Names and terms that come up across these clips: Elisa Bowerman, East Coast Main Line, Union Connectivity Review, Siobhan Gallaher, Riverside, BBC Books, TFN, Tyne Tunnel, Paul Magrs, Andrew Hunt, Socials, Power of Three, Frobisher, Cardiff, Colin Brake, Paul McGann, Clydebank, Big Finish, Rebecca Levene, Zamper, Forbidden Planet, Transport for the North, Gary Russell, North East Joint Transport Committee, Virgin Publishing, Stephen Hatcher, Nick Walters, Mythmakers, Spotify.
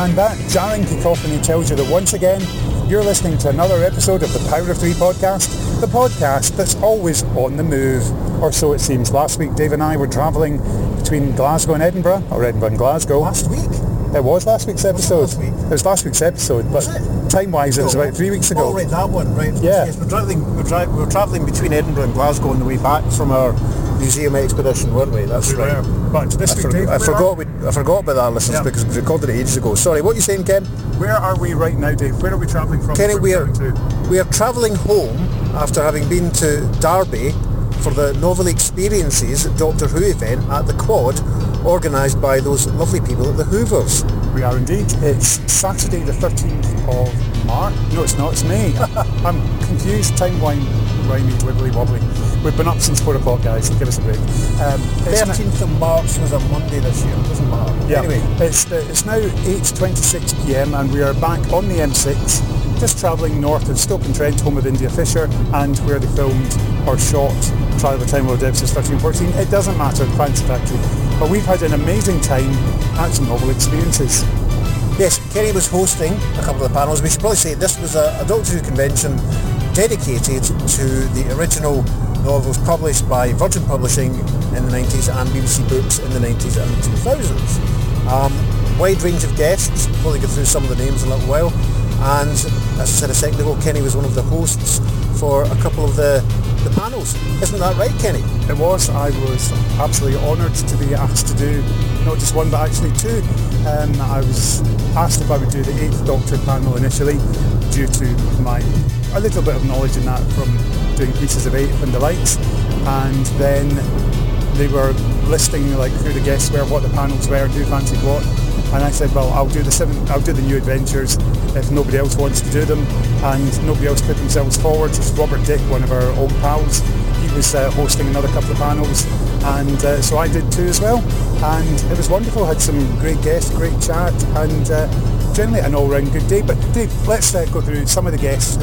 And that jarring cacophony tells you that once again, you're listening to another episode of the Power of Three podcast, the podcast that's always on the move, or so it seems. Last week, Dave and I were travelling between Glasgow and Edinburgh, or Edinburgh and Glasgow. Last week? It was last week's episode. It was last week's episode, but time-wise it was about 3 weeks ago. Oh, right, that one, right. Yeah. Yes, we're travelling between Edinburgh and Glasgow on the way back from our museum expedition, weren't we? That's right. But this week, Dave, I forgot about that, listeners, because we recorded it ages ago. Sorry, what are you saying, Ken? Where are we right now, Dave? Where are we travelling from? Kenny, we are travelling home after having been to Derby for the Novel Experiences Doctor Who event at the Quad, organised by those lovely people at the Hoovers. We are indeed. It's Saturday the 13th of March. No, it's not. It's May. I'm confused. Timeline, rhymey, wibbly, wobbly. We've been up since 4 o'clock, guys. Give us a break. 13th of March was a Monday this year. It doesn't matter. Yeah. Anyway, it's now 8:26 p.m. and we are back on the M6, just travelling north of Stoke-on-Trent, home of India Fisher, and where they filmed or shot Trial of the Time Lord Episodes 13 and 14. It doesn't matter. Fancy factory. But we've had an amazing time at Novel Experiences. Yes, Kerry was hosting a couple of panels. We should probably say this was a Doctor Who convention dedicated to the original novels published by Virgin Publishing in the 90s and BBC Books in the 90s and 2000s. Wide range of guests, probably go through some of the names in a little while, and as I said a second ago, Kenny was one of the hosts for a couple of the panels. Isn't that right, Kenny? It was. I was absolutely honoured to be asked to do not just one but actually two. I was asked if I would do the 8th Doctor panel initially due to my a little bit of knowledge in that from doing Pieces of Eight and the likes, and then they were listing like who the guests were, what the panels were, who fancied what, and I said, well, I'll do the seventh, I'll do the new adventures if nobody else wants to do them, and nobody else put themselves forward. It's Robert Dick, one of our old pals. He was hosting another couple of panels, and so I did two as well, and it was wonderful. I had some great guests, great chat, and generally an all-round good day. But Dave, let's go through some of the guests.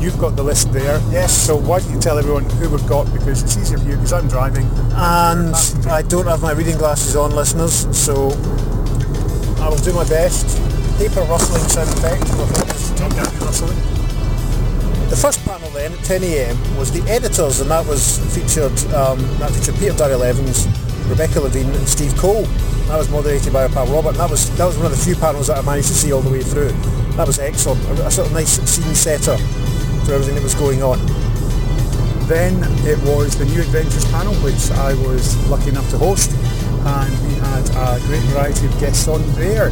You've got the list there. Yes. So why don't you tell everyone who we've got, because it's easier for you because I'm driving. And I don't have my reading glasses on, listeners, so I will do my best. Paper rustling sound effect. Don't get me rustling. The first panel then at 10 a.m. was the editors, and that featured Peter Darvill-Evans, Rebecca Levene and Steve Cole. That was moderated by our pal Robert, and that was one of the few panels that I managed to see all the way through. That was excellent, a sort of nice scene setter to everything that was going on. Then it was the New Adventures panel, which I was lucky enough to host, and we had a great variety of guests on there.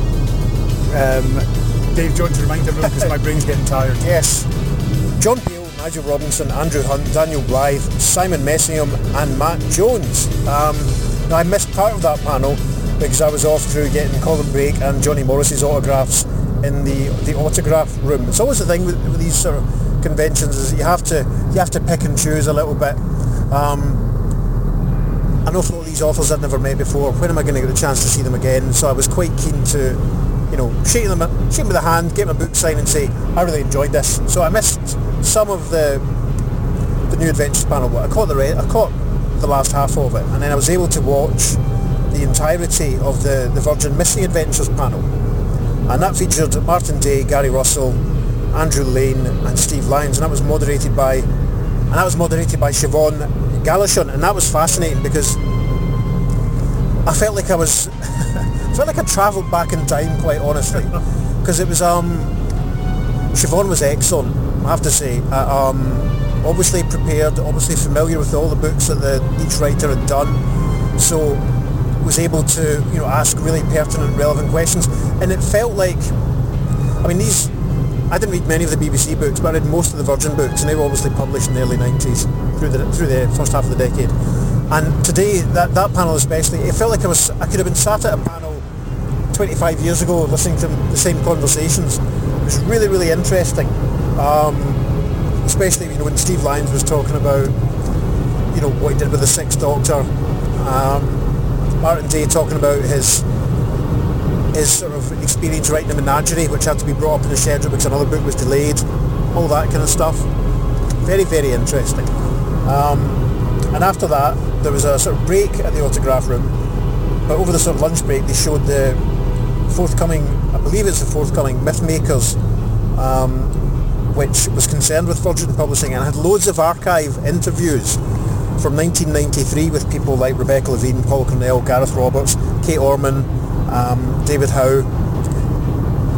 Dave, do you want to remind everyone, because my brain's getting tired? Yes. John Peel, Nigel Robinson, Andrew Hunt, Daniel Blythe, Simon Messingham and Matt Jones. Now I missed part of that panel because I was off through getting Colin Brake and Johnny Morris's autographs in the autograph room. It's always the thing with these sort of conventions is you have to pick and choose a little bit. I know for all these authors I've never met before, when am I going to get a chance to see them again? So I was quite keen to, you know, shake them with a hand, get my book signed and say, I really enjoyed this. So I missed some of the New Adventures panel, but I caught the last half of it, and then I was able to watch the entirety of the Virgin Missing Adventures panel, and that featured Martin Day, Gary Russell, Andrew Lane and Steve Lyons, and that was moderated by Siobhan Gallaher, and that was fascinating because I felt like I travelled back in time, quite honestly, because it was Siobhan was excellent, I have to say. Obviously prepared, obviously familiar with all the books that each writer had done, so was able to, you know, ask really pertinent, relevant questions. And it felt like, I mean, I didn't read many of the BBC books, but I read most of the Virgin books, and they were obviously published in the early 90s through the first half of the decade. And today, that panel especially, it felt like I could have been sat at a panel 25 years ago listening to the same conversations. It was really, really interesting. Especially, when Steve Lyons was talking about, what he did with the Sixth Doctor. Martin Day talking about his sort of experience writing a menagerie, which had to be brought up in the schedule because another book was delayed, all that kind of stuff. Very, very interesting. And after that, there was a sort of break at the autograph room, but over the sort of lunch break, they showed the forthcoming, I believe it's the forthcoming Mythmakers, which was concerned with Virgin Publishing and had loads of archive interviews from 1993 with people like Rebecca Levene, Paul Cornell, Gareth Roberts, Kate Orman, David Howe,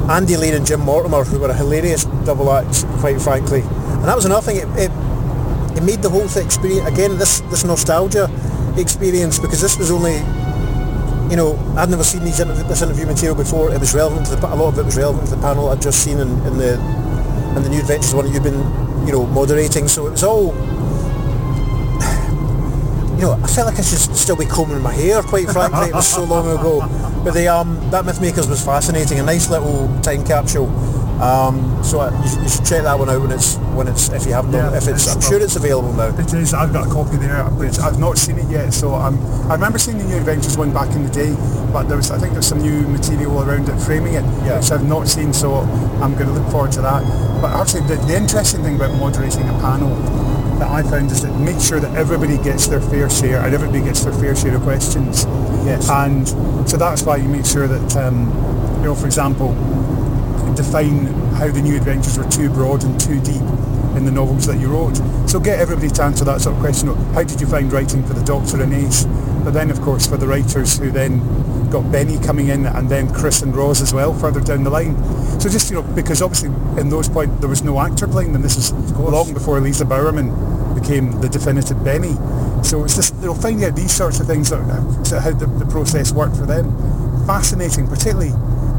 Andy Lane and Jim Mortimer, who were a hilarious double act, quite frankly. And that was another thing, it made the whole experience, again, this nostalgia experience, because this was only, I'd never seen this interview material before. It was relevant to a lot of it was relevant to the panel I'd just seen in the New Adventures one you've been, moderating, so it was all, I felt like I should still be combing my hair, quite frankly. It was so long ago. But that Mythmakers was fascinating, a nice little time capsule. So you should check that one out when it's if you haven't done it. I'm sure it's available now. It is. I've got a copy there, but I've not seen it yet. So I remember seeing the New Adventures one back in the day, but I think there was some new material around it framing it, which I've not seen. So I'm going to look forward to that. But actually, the interesting thing about moderating a panel that I found is that make sure that everybody gets their fair share and everybody gets their fair share of questions. Yes. And so that's why you make sure that, for example, define how the new adventures were too broad and too deep in the novels that you wrote. So get everybody to answer that sort of question. How did you find writing for the Doctor and Ace? But then, of course, for the writers who then got Benny coming in and then Chris and Roz as well further down the line. So just, because obviously in those points there was no actor playing them. This is long before Elisa Bowerman became the definitive Benny. So it's just, finding out these sorts of things, how the process worked for them. Fascinating, particularly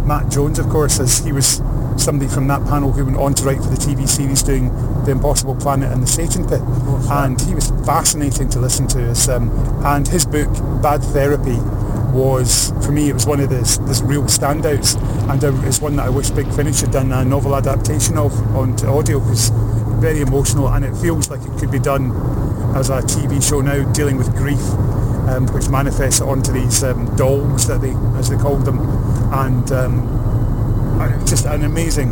Matt Jones, of course, as he was somebody from that panel who went on to write for the TV series doing The Impossible Planet and The Satan Pit. And he was fascinating to listen to. And his book, Bad Therapy, was, for me, it was one of the real standouts. And it's one that I wish Big Finish had done a novel adaptation of onto audio. It was very emotional, and it feels like it could be done as a TV show now, dealing with grief, which manifests onto these dolls, as they called them. And just an amazing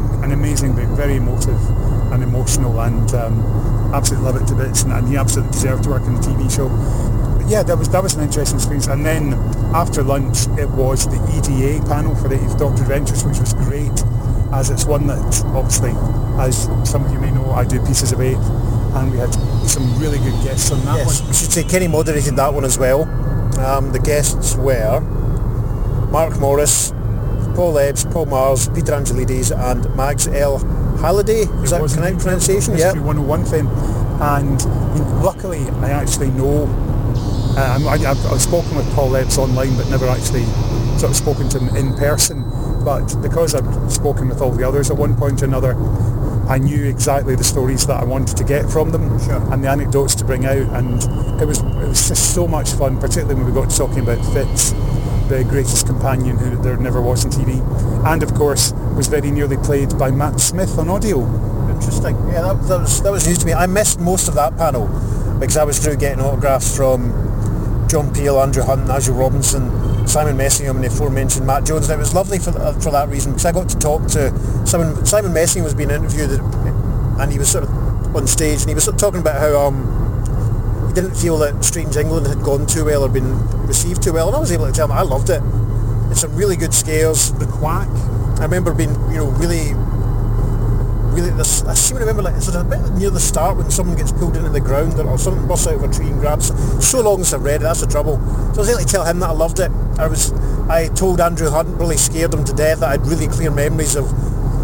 book, very emotive and emotional, and absolutely love it to bits, and he absolutely deserved to work in the TV show. But yeah, that was an interesting experience. And then after lunch it was the EDA panel for the 8th Doctor Adventures, which was great, as it's one that, obviously, as some of you may know, I do Pieces of Eight, and we had some really good guests on that one. We should say Kenny moderated that one as well. The guests were Mark Morris, Paul Ebbs, Paul Magrs, Peter Angelides, and Mags L. Halliday. Is that correct pronunciation? Yeah. 101 thing. And luckily, I actually know. I've spoken with Paul Ebbs online, but never actually sort of spoken to him in person. But because I've spoken with all the others at one point or another, I knew exactly the stories that I wanted to get from them, and the anecdotes to bring out. And it was just so much fun, particularly when we got to talking about Fitz, the greatest companion who there never was on TV, and of course was very nearly played by Matt Smith on audio. Interesting. Yeah, that was news to me. I missed most of that panel because I was through getting autographs from John Peel, Andrew Hunt, Nigel Robinson, Simon Messingham, and the aforementioned Matt Jones. And it was lovely for that reason, because I got to talk to someone. Simon Messingham was being interviewed, and he was sort of on stage, and he was sort of talking about how he didn't feel that Strange England had gone too well or been received too well, and I was able to tell him I loved it. It's some really good scares. The Quack. I remember being, really. I seem to remember it's a bit near the start when someone gets pulled into the ground or something busts out of a tree and grabs. So long as I've read it, that's the trouble. So I was able to tell him that I loved it. I told Andrew Hunt, really scared him to death, that I had really clear memories of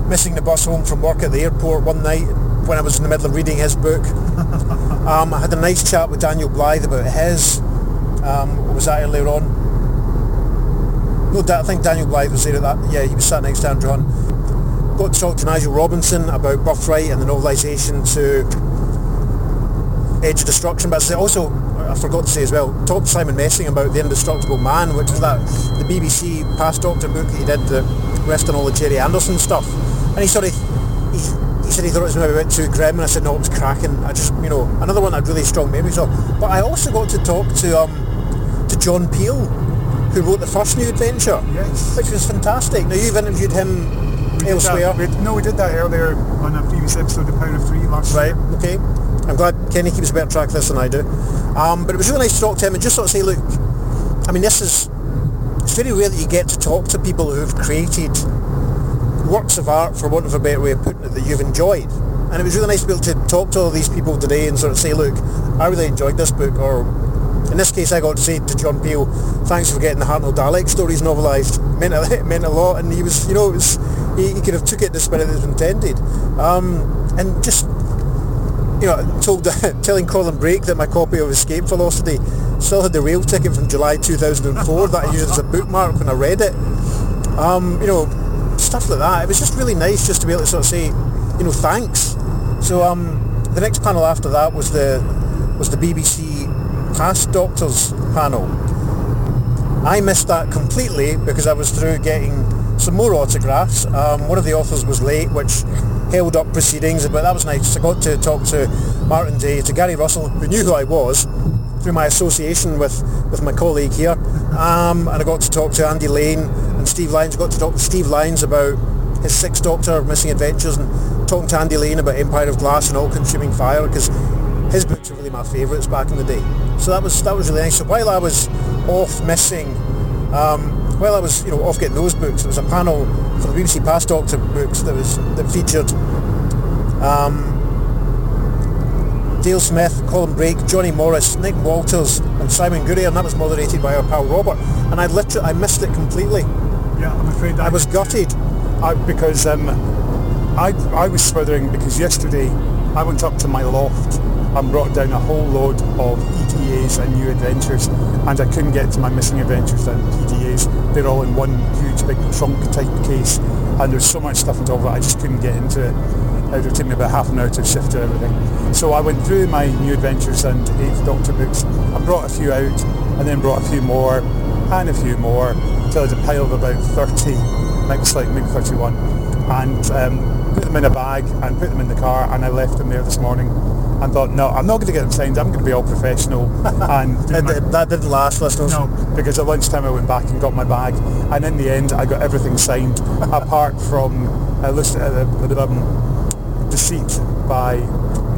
missing the bus home from work at the airport one night when I was in the middle of reading his book. I had a nice chat with Daniel Blythe about his. What was that earlier on? No, I think Daniel Blythe was there at that. Yeah, he was sat next to Andrew Hunt. Got to talk to Nigel Robinson about Birthright and the novelisation to Edge of Destruction. But also, I forgot to say as well, talked to Simon Messingham about The Indestructible Man, which is that the BBC Past Doctor book that he did that rest on all the Jerry Anderson stuff. And he sort of, he said he thought it was maybe a bit too grim, and I said no, it was cracking. I just, you know, another one that I had really strong memories of. But I also got to talk to John Peel, who wrote the first New Adventure, yes, which was fantastic. Now you've interviewed him elsewhere. No, we did that earlier on a previous episode of Power of Three last year. Right, okay. I'm glad Kenny keeps a better track of this than I do. But it was really nice to talk to him and just sort of say, look, I mean, this is, it's very rare that you get to talk to people who've created works of art, for want of a better way of putting it, that you've enjoyed. And it was really nice to be able to talk to all these people today and sort of say, look, I really enjoyed this book, or in this case I got to say to John Peel, thanks for getting the Hartnell Dalek stories novelised. It meant a lot, and he was, you know, it was, he could have took it the spirit that was intended. And just, you know, telling Colin Brake that my copy of Escape Velocity still had the rail ticket from July 2004 that I used as a bookmark when I read it. You know, stuff like that. It was just really nice just to be able to sort of say, you know, thanks. So the next panel after that was the BBC Past Doctors panel. I missed that completely because I was through getting some more autographs. One of the authors was late, which held up proceedings, but that was nice. I got to talk to Martin Day, to Gary Russell, who knew who I was through my association with my colleague here, and I got to talk to Andy Lane and Steve Lyons. I got to talk to Steve Lyons about his Sixth Doctor of Missing Adventures, and talking to Andy Lane about Empire of Glass and All Consuming Fire, because his books were really my favourites back in the day. So that was really nice. So while I was off missing, while I was, you know, off getting those books, there was a panel for the BBC Past Doctor books that featured Dale Smith, Colin Brake, Johnny Morris, Nick Walters, and Simon Gurrier, and that was moderated by our pal Robert. And I missed it completely. Yeah, I'm afraid I was gutted. Because I was swithering because yesterday I went up to my loft and brought down a whole load of EDAs and New Adventures, and I couldn't get to my Missing Adventures and PDAs. They're all in one huge big trunk type case, and there's so much stuff on top of it I just couldn't get into it. It would have taken me about half an hour to sift through everything. So I went through my New Adventures and Eighth Doctor books and brought a few out, and then brought a few more, till I had a pile of about 30, maybe 31, and put them in a bag and put them in the car, and I left them there this morning. I thought, no, I'm not going to get them signed, I'm going to be all professional. And that didn't last, listeners. No, because at lunchtime I went back and got my bag, and in the end I got everything signed, apart from Deceit by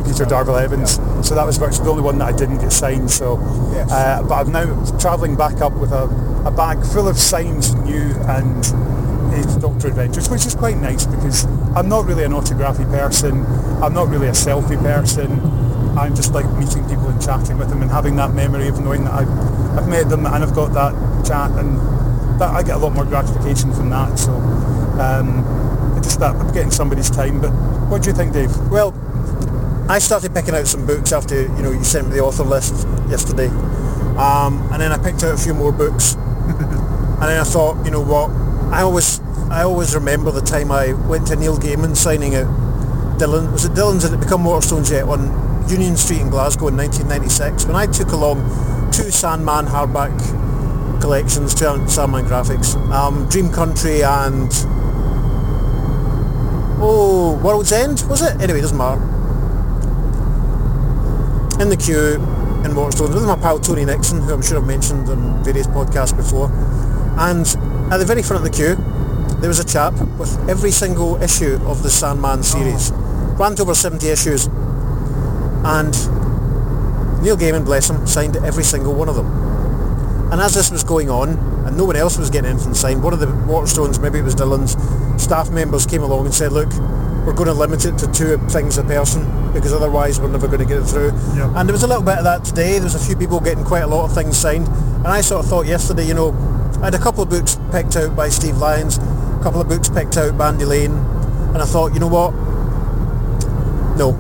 Peter Darvill-Evans. Yeah. So that was virtually the only one that I didn't get signed. So, yes. But I'm now travelling back up with a bag full of signs, new and Doctor Adventures, which is quite nice because I'm not really an autography person, I'm not really a selfie person, I'm just like meeting people and chatting with them and having that memory of knowing that I've met them and I've got that chat, and that I get a lot more gratification from that. So just that I'm getting somebody's time. But what do you think, Dave? Well, I started picking out some books after you sent me the author list yesterday, and then I picked out a few more books, and then I thought, you know what, I always remember the time I went to Neil Gaiman signing at Dylan. Was it Dylan's that had become Waterstones yet, on Union Street in Glasgow in 1996, when I took along two Sandman hardback collections, two Sandman graphics, Dream Country and World's End, was it? Anyway, it doesn't matter. In the queue in Waterstones with my pal Tony Nixon, who I'm sure I've mentioned on various podcasts before, and at the very front of the queue, there was a chap with every single issue of the Sandman series. Ran to over 70 issues. And Neil Gaiman, bless him, signed every single one of them. And as this was going on, and no one else was getting anything signed, one of the Waterstones, maybe it was Dylan's, staff members came along and said, look, we're going to limit it to two things a person, because otherwise we're never going to get it through. Yep. And there was a little bit of that today. There was a few people getting quite a lot of things signed. And I sort of thought yesterday, I had a couple of books picked out by Steve Lyons, a couple of books picked out by Andy Lane, and I thought, you know what? No.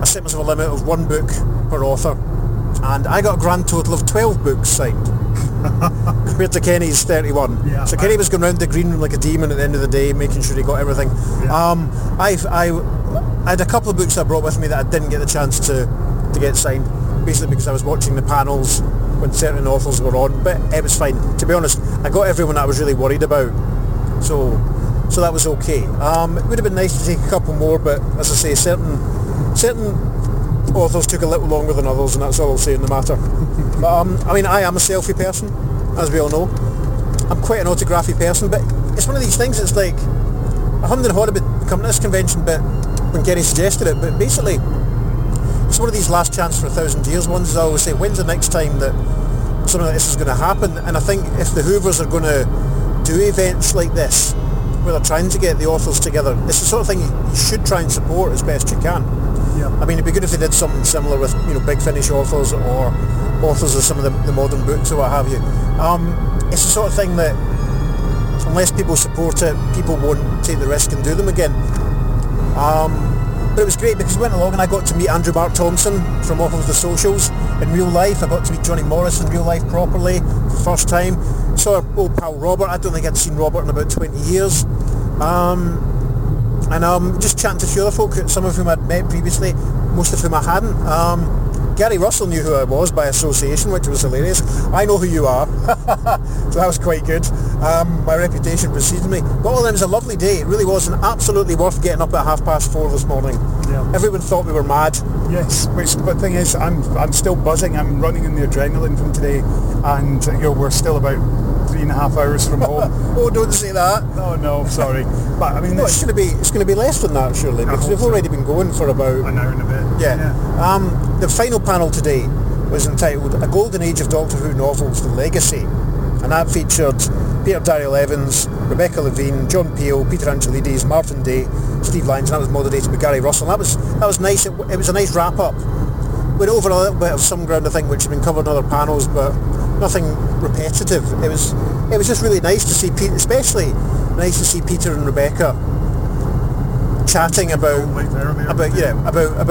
I set myself a limit of one book per author, and I got a grand total of 12 books signed, compared to Kenny's 31. Yeah, so Kenny was going round the green room like a demon at the end of the day, making sure he got everything. Yeah. I had a couple of books I brought with me that I didn't get the chance to get signed. basically because I was watching the panels when certain authors were on, but it was fine. To be honest, I got everyone I was really worried about, so that was okay. It would have been nice to take a couple more, but as I say, certain authors took a little longer than others, and that's all I'll say in the matter. But I mean, I am a selfie person, as we all know. I'm quite an autography person, but it's one of these things. It's like I hummed and hawed about coming to this convention, but when Gary suggested it, but basically it's one of these last chance for 1,000 years ones. I always say, when's the next time that something like this is going to happen? And I think if the Hoovers are going to do events like this, where they're trying to get the authors together, it's the sort of thing you should try and support as best you can. Yeah. I mean, it'd be good if they did something similar with, you know, Big Finish authors or authors of some of the modern books or what have you. It's the sort of thing that unless people support it, people won't take the risk and do them again. But it was great because we went along and I got to meet Andrew Mark Thompson from off of the socials in real life. I got to meet Johnny Morris in real life properly for the first time. Saw our old pal Robert. I don't think I'd seen Robert in about 20 years. Just chatting to a few other folk, some of whom I'd met previously, most of whom I hadn't. Gary Russell knew who I was by association, which was hilarious. I know who you are. So that was quite good. My reputation preceded me. But all in all, it was a lovely day. It really was, and absolutely worth getting up at 4:30 this morning. Yeah. Everyone thought we were mad. Yes, which the thing is, I'm still buzzing. I'm running in the adrenaline from today, and you know, we're still about 3.5 hours from home. Oh, don't say that. Oh no, sorry. But I mean, no, it's going to be less than that surely, because we've already been going for about an hour and a bit. Yeah. The final panel today was entitled "A Golden Age of Doctor Who Novels: The Legacy," and that featured Peter Darvill-Evans, Rebecca Levene, John Peel, Peter Angelides, Martin Day, Steve Lyons, and that was moderated by Gary Russell. That was nice. It was a nice wrap up. Went over a little bit of some ground, I think, which had been covered in other panels, but nothing repetitive. It was just really nice to see Peter, especially nice to see Peter and Rebecca chatting about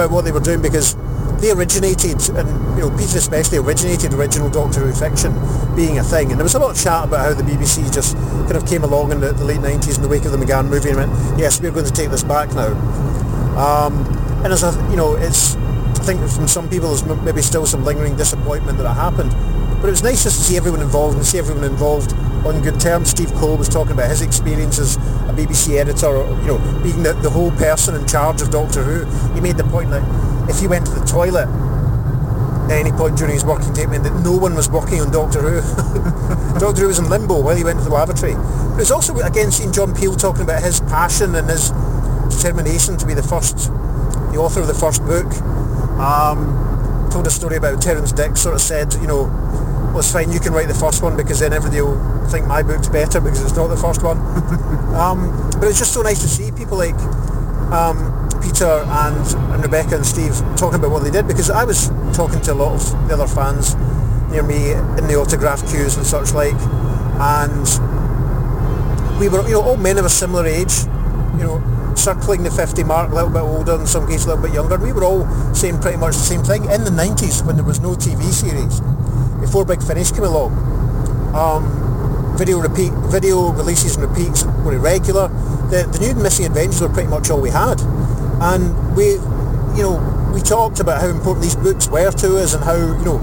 what they were doing, because they originated, and you know, Peter especially originated original Doctor Who fiction being a thing, and there was a lot of chat about how the BBC just kind of came along in the late 90s in the wake of the McGann movie and went, yes, we're going to take this back now. And as you know, I think from some people there's maybe still some lingering disappointment that it happened. But it was nice just to see everyone involved and see everyone involved on good terms. Steve Cole was talking about his experience as a BBC editor, you know, being the whole person in charge of Doctor Who. He made the point that if he went to the toilet at any point during his working day, it meant that no one was working on Doctor Who. Doctor Who was in limbo while he went to the lavatory. But it's also, again, seeing John Peel talking about his passion and his determination to be the author of the first book. Told a story about Terence Dick sort of said, you know, well, it's fine, you can write the first one because then everybody will think my book's better because it's not the first one. But it's just so nice to see people like Peter and Rebecca and Steve talking about what they did, because I was talking to a lot of the other fans near me in the autograph queues and such like, and we were, you know, all men of a similar age, you know, circling the 50 mark, a little bit older, in some cases a little bit younger, and we were all saying pretty much the same thing in the 90s when there was no TV series. Before Big Finish came along, video releases and repeats were irregular. The new and missing adventures were pretty much all we had, and we, you know, we talked about how important these books were to us and how, you know,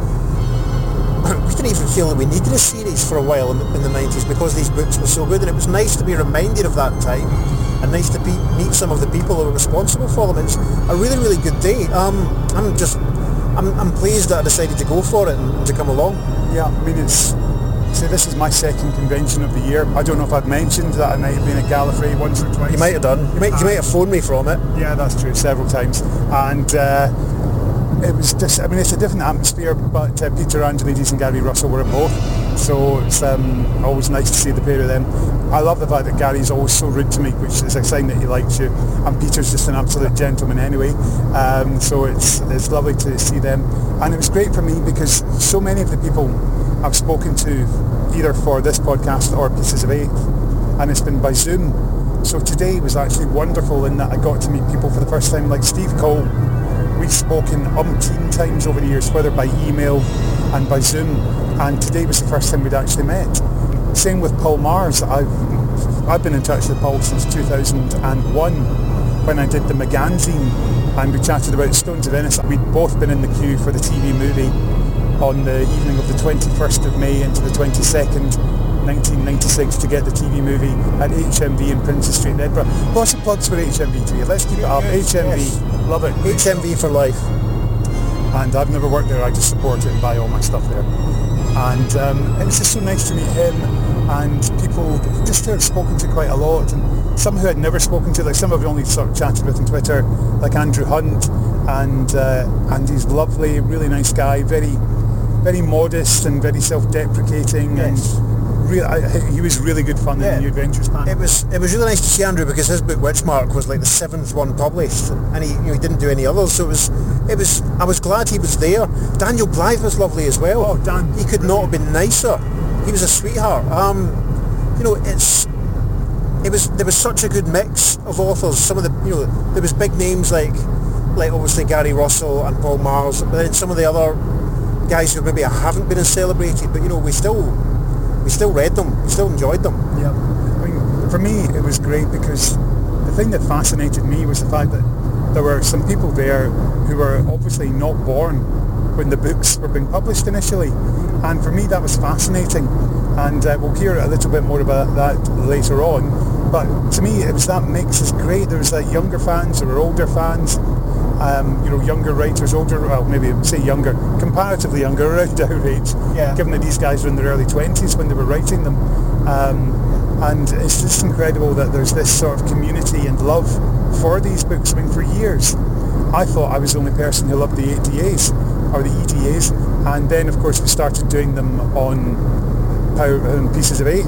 we didn't even feel that we needed a series for a while in the 90s because these books were so good, and it was nice to be reminded of that time and nice to meet some of the people who were responsible for them. It's a really, really good day. I'm pleased that I decided to go for it and to come along. Yeah, I mean, this is my second convention of the year. I don't know if I've mentioned that I might have been at Gallifrey once or twice. You might have done. You might have phoned me from it. Yeah, that's true, several times. And it was just, I mean, it's a different atmosphere, but Peter Angelides and Gary Russell were at both. So it's always nice to see the pair of them. I love the fact that Gary's always so rude to me, which is a sign that he likes you. And Peter's just an absolute gentleman anyway. So it's lovely to see them. And it was great for me because so many of the people I've spoken to, either for this podcast or Pieces of Eight, and it's been by Zoom. So today was actually wonderful in that I got to meet people for the first time, like Steve Cole. We've spoken umpteen times over the years, whether by email and by Zoom, and today was the first time we'd actually met. Same with Paul Magrs. I've been in touch with Paul since 2001 when I did the Magazine and we chatted about Stones of Venice. We'd both been in the queue for the TV movie on the evening of the 21st of May into the 22nd, 1996, to get the TV movie at HMV in Princess Street in Edinburgh. Lots of plugs for HMV to you. Let's keep it up. Yes, HMV, yes. Love it. HMV for life. And I've never worked there, I just support it and buy all my stuff there. And it's just so nice to meet him and people just I've spoken to quite a lot, and some who I'd never spoken to, like some I've only sort of chatted with on Twitter, like Andrew Hunt, and he's lovely, really nice guy, very, very modest and very self-deprecating. Yes. And he was really good fun in New Adventures Pan. It was really nice to see Andrew, because his book Witchmark was like the 7th one published, and he didn't do any others, so it was. I was glad he was there. Daniel Blythe was lovely as well. Oh, Dan! He could not have been nicer. He was a sweetheart. There was such a good mix of authors. Some of the, there was big names like obviously Gary Russell and Paul Magrs, but then some of the other guys who maybe haven't been as celebrated, but we still read them, we still enjoyed them. Yeah, I mean, for me it was great, because the thing that fascinated me was the fact that there were some people there who were obviously not born when the books were being published initially, and for me that was fascinating. And we'll hear a little bit more about that later on, but to me it was that mix is great. There was like younger fans, there were older fans, younger writers, older, well maybe say younger, comparatively younger, around our age, given that these guys were in their early 20s when they were writing them, and it's just incredible that there's this sort of community and love for these books. I mean, for years I thought I was the only person who loved the EDAs, and then of course we started doing them on Pieces of Eight,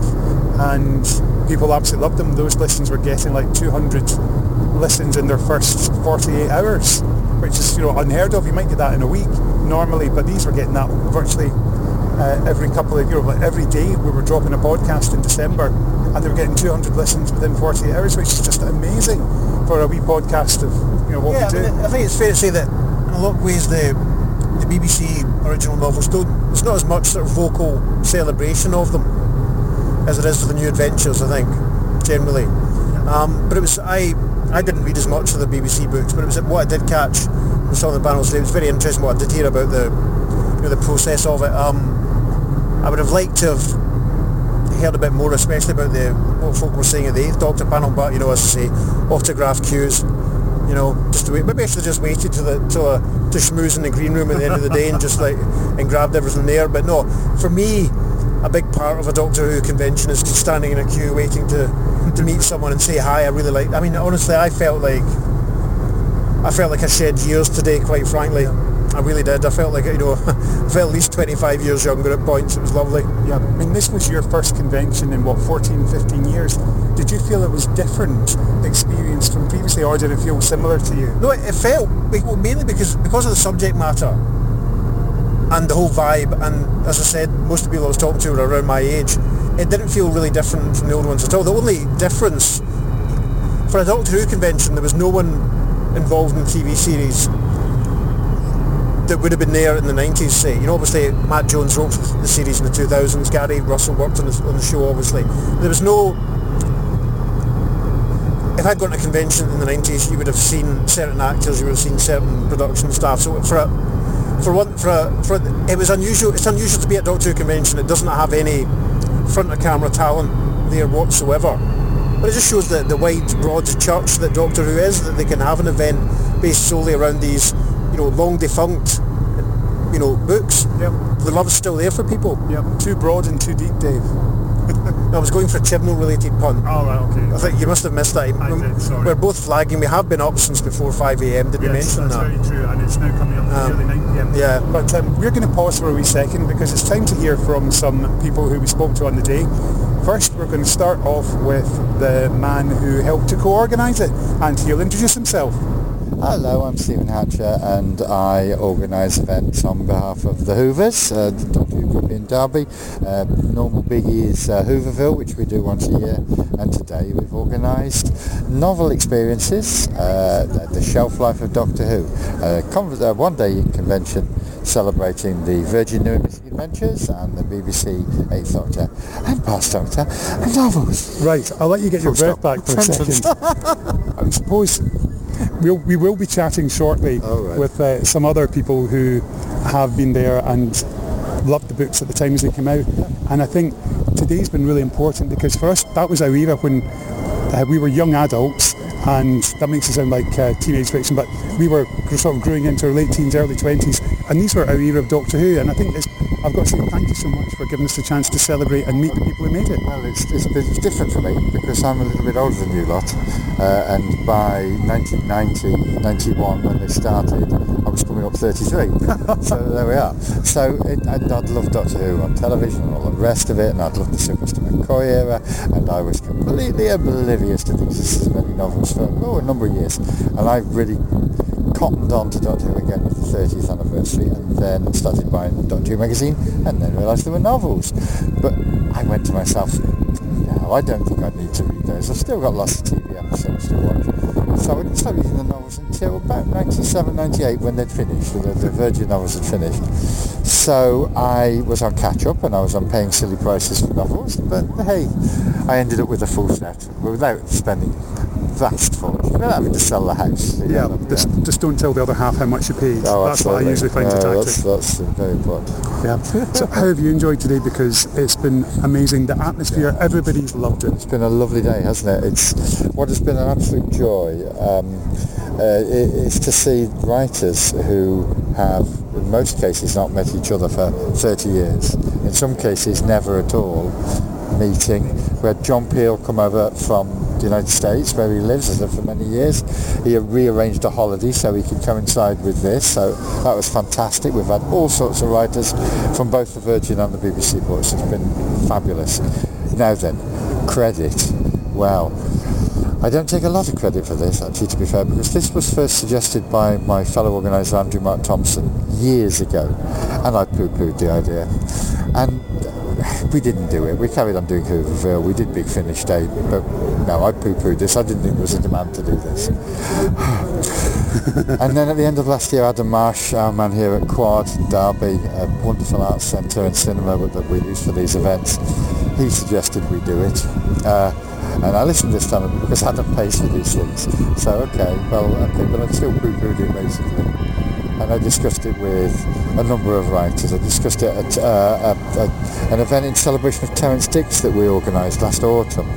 and people absolutely loved them. Those listens were getting like 200 listens in their first 48 hours, which is unheard of. You might get that in a week normally, but these were getting that virtually every couple of every day. We were dropping a podcast in December, and they were getting 200 listens within 48 hours, which is just amazing for a wee podcast of what we do. I think it's fair to say that in a lot of ways the BBC original novels don't. It's not as much sort of vocal celebration of them as it is for the New Adventures, I think, generally. But it was I didn't read as much of the BBC books, but it was what I did catch from some of the panels today. It was very interesting what I did hear about the the process of it. I would have liked to have heard a bit more, especially about what folk were saying at the 8th Doctor panel. But as I say, autograph queues. Just to wait. Maybe I should have just waited to schmooze in the green room at the end of the day and just and grabbed everything there. But no, for me, a big part of a Doctor Who convention is just standing in a queue waiting to meet someone and say hi. Honestly, I felt like I shed years today, quite frankly. Yeah. I really did. I felt like I felt at least 25 years younger at points. It was lovely. Yeah. I mean, this was your first convention in 14, 15 years. Did you feel it was different experience from previously, or did it feel similar to you? No, it felt, mainly because of the subject matter and the whole vibe, and as I said, most of the people I was talking to were around my age. It didn't feel really different from the old ones at all. The only difference, for a Doctor Who convention, there was no one involved in the TV series that would have been there in the 90s, say. Obviously Matt Jones wrote the series in the 2000s, Gary Russell worked on the show, obviously. There was no... If I'd gone to a convention in the 90s, you would have seen certain actors, you would have seen certain production staff, so it was unusual. It's unusual to be at a Doctor Who convention. It doesn't have any front of camera talent there whatsoever, but it just shows the wide, broad church that Doctor Who is, that they can have an event based solely around these long defunct books. Yep. The love's still there for people. Yep. Too broad and too deep, Dave. I was going for a Chibnall-related pun. Oh, right, okay. I think you must have missed that. I did, sorry. We're both flagging. We have been up since before 5 a.m. Did we mention that? Yes, that's very true, and it's now coming up to nearly 9 p.m. Yeah. But we're going to pause for a wee second, because it's time to hear from some people who we spoke to on the day. First, we're going to start off with the man who helped to co-organise it, and he'll introduce himself. Hello, I'm Stephen Hatcher, and I organise events on behalf of the Hoovers, the Doctor Who group in Derby. Normal biggie is Hooverville, which we do once a year, and today we've organised Novel Experiences, the Shelf Life of Doctor Who, a one-day convention celebrating the Virgin Adventures and the BBC Eighth Doctor and Past Doctor and novels. Right, I'll let you get your breath back for a second. I suppose... We will be chatting shortly with some other people who have been there and loved the books at the times they came out. And I think today's been really important because for us, that was our era when we were young adults, and that makes it sound like teenage fiction, but we were sort of growing into our late teens, early 20s, and these were our era of Doctor Who. And I think I've got to say thank you so much for giving us the chance to celebrate and meet the people who made it. Well, it's different for me because I'm a little bit older than you lot, and by 1990, 91 when they started, I was coming up 33, so there we are. So I'd loved Doctor Who on television and all the rest of it, and I'd loved the Sylvester McCoy era, and I was completely oblivious to the existence of any novels for a number of years, and I really cottoned on to Doctor Who again with the 30th anniversary, and then started buying the Doctor Who magazine, and then realised there were novels. But I went to myself, no, I don't think I need to read those. I've still got lots of TV episodes to watch. So I didn't start reading the novels until about 97, 98 when they'd finished, the Virgin novels had finished. So I was on catch-up and I was on paying silly prices for novels, but hey, I ended up with a full set without spending vast fortune. Without having to sell the house. Just don't tell the other half how much you paid. Oh, that's what I usually find a tactic. That's very important. Yeah. So how have you enjoyed today? Because it's been amazing. The atmosphere, everybody's loved it. It's been a lovely day, hasn't it? It's what has been an absolute joy is to see writers who have, in most cases, not met each other for 30 years. In some cases, never at all meeting. We had John Peel come over from the United States where he lives as for many years. He rearranged a holiday so he could coincide with this, so that was fantastic. We've had all sorts of writers from both the Virgin and the BBC Books. It's been fabulous. Now then, credit. Well, I don't take a lot of credit for this actually, to be fair, because this was first suggested by my fellow organiser Andrew Mark Thompson years ago, and I poo-pooed the idea, and we didn't do it. We carried on doing Hooverville. We did Big Finish Day, but no, I poo-pooed this. I didn't think there was a demand to do this. And then at the end of last year, Adam Marsh, our man here at Quad, Derby, a wonderful arts centre and cinema that we use for these events, he suggested we do it. And I listened this time because Adam pays for these things. So, okay, but I'm still poo-pooed it basically. And I discussed it with a number of writers. I discussed it at an event in celebration of Terence Dicks that we organised last autumn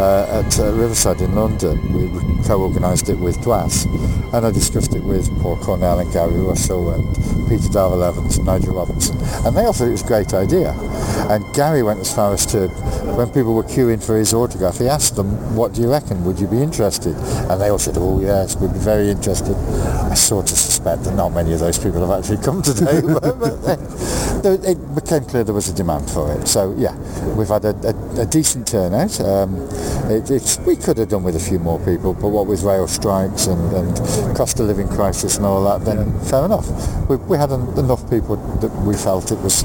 at Riverside in London. We co-organised it with Dwas, and I discussed it with Paul Cornell and Gary Russell and Peter Darvill-Evans and Nigel Robinson, and they all thought it was a great idea. And Gary went as far as to, when people were queuing for his autograph, he asked them, what do you reckon, would you be interested? And they all said, oh yes, we'd be very interested. I sort of suspect that not many of those people have actually come today, but it became clear there was a demand for it. So yeah, we've had a decent turnout. We could have done with a few more people, but what with rail strikes and cost of living crisis and all that, then fair enough. We had enough people that we felt it was,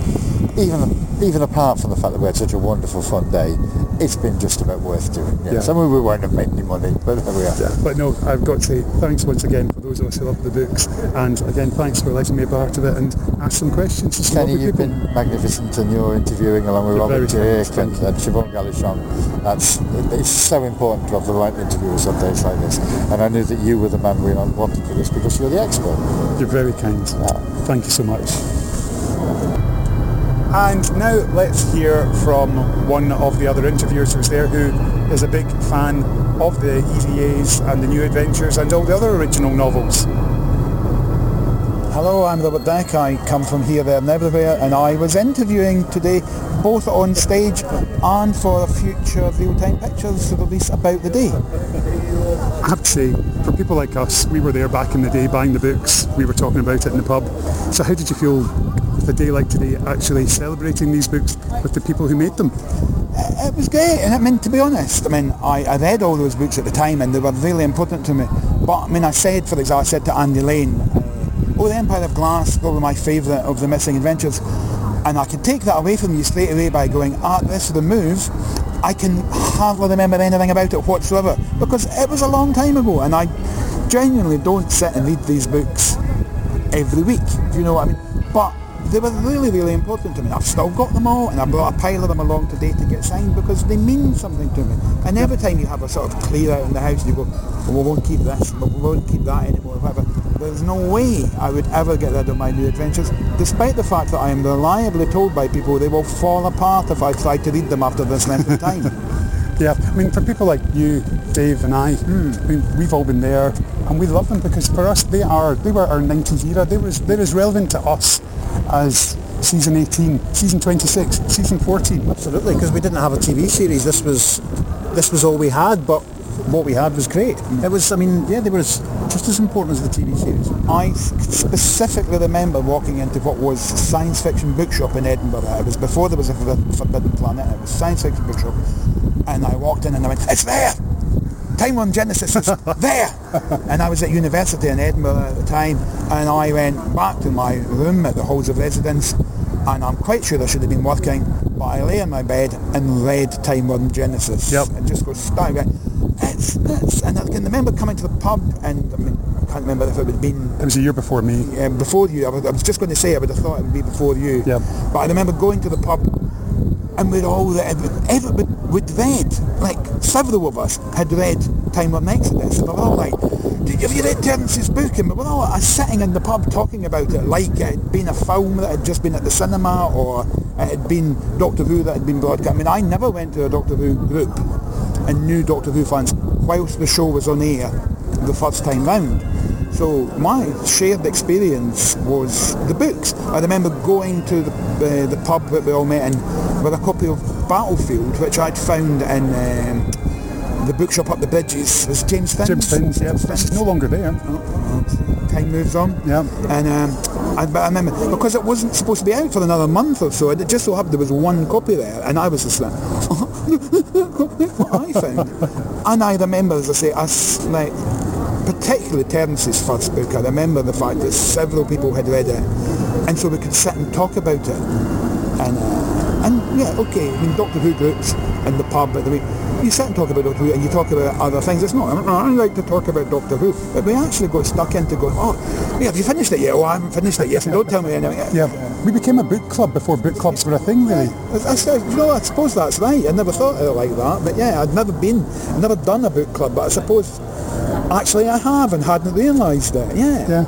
even apart from the fact that we had such a wonderful fun day, it's been just about worth doing. Yeah. Some of we won't have made any money, but there we are. Yeah. But no, I've got to say thanks once again for those of us who love the books, and again thanks for letting me be part of it and ask some questions to some Kenny, you've people. Been magnificent in your interviewing along with Robert Dirk and Siobhan Gallaher. It's so important to have the right interviewers on days like this, and I knew that you were the man we wanted for this because you're the expert. You're very kind. Yeah. Thank you so much. And now let's hear from one of the other interviewers who's there, who is a big fan of the EVAs and the New Adventures and all the other original novels. Hello, I'm Robert Dirk. I come from Here, There and Everywhere, and I was interviewing today both on stage and for a future real-time pictures release about the day. I have to say, for people like us, we were there back in the day buying the books, we were talking about it in the pub. So how did you feel a day like today actually celebrating these books with the people who made them? It was great, and I read all those books at the time and they were really important to me, but I said to Andy Lane, The Empire of Glass, probably my favourite of the Missing Adventures, and I could take that away from you straight away by going, this remove, I can hardly remember anything about it whatsoever because it was a long time ago, and I genuinely don't sit and read these books every week, do you know what I mean? But they were really, really important to me. I've still got them all, and I brought a pile of them along today to get signed because they mean something to me. And every time you have a sort of clear out in the house, you go, well, we won't keep this, we won't keep that anymore, whatever. There's no way I would ever get rid of my new adventures, despite the fact that I am reliably told by people they will fall apart if I try to read them after this length of time. Yeah, I mean, for people like you, Dave and I, I mean, we've all been there, and we love them because for us, they were our 90s era. They're as relevant to us as season 18, season 26, season 14. Absolutely, because we didn't have a TV series. This was all we had, but what we had was great. It was, I mean, yeah, they were just as important as the TV series. I specifically remember walking into what was Science Fiction Bookshop in Edinburgh. It was before there was a Forbidden Planet. It was Science Fiction Bookshop. And I walked in and I went, it's there! Time on Genesis is there! And I was at university in Edinburgh at the time, and I went back to my room at the Halls of Residence, and I'm quite sure I should have been working, but I lay in my bed and read Time on Genesis. Yep. And just go staring. It's, and I can remember coming to the pub, and I mean, I can't remember if it would have been... It was a year before me. Before you. I was just going to say, I would have thought it would be before you. Yep. But I remember going to the pub, and we'd all read, we'd read, like several of us had read Time on Exodus, and we're all like, have you read Terence's book? And we were all sitting in the pub talking about it like it had been a film that had just been at the cinema, or it had been Doctor Who that had been broadcast. I mean, I never went to a Doctor Who group and knew Doctor Who fans whilst the show was on air the first time round. So my shared experience was the books. I remember going to the pub that we all met in with a copy of Battlefield, which I'd found in the bookshop up the bridges. It was James Finn's. James Finn's, yeah. It's no longer there. Time moves on. Yeah. And I remember, because it wasn't supposed to be out for another month or so, it just so happened there was one copy there, and I was just like, what I found. And I remember, as I say, particularly Terence's first book, I remember the fact that several people had read it, and so we could sit and talk about it. And yeah, okay, I mean, Doctor Who groups and the pub at the week, you sit and talk about Doctor Who and you talk about other things. It's not, I like to talk about Doctor Who, but we actually got stuck into going, yeah, have you finished it yet? Oh, I haven't finished it yet, so don't tell me anything. Yeah, we became a book club before book clubs were a thing, really. I suppose that's right. I never thought of it like that, but yeah, I'd never done a book club, but I suppose... Actually, I have and hadn't realised it, yeah.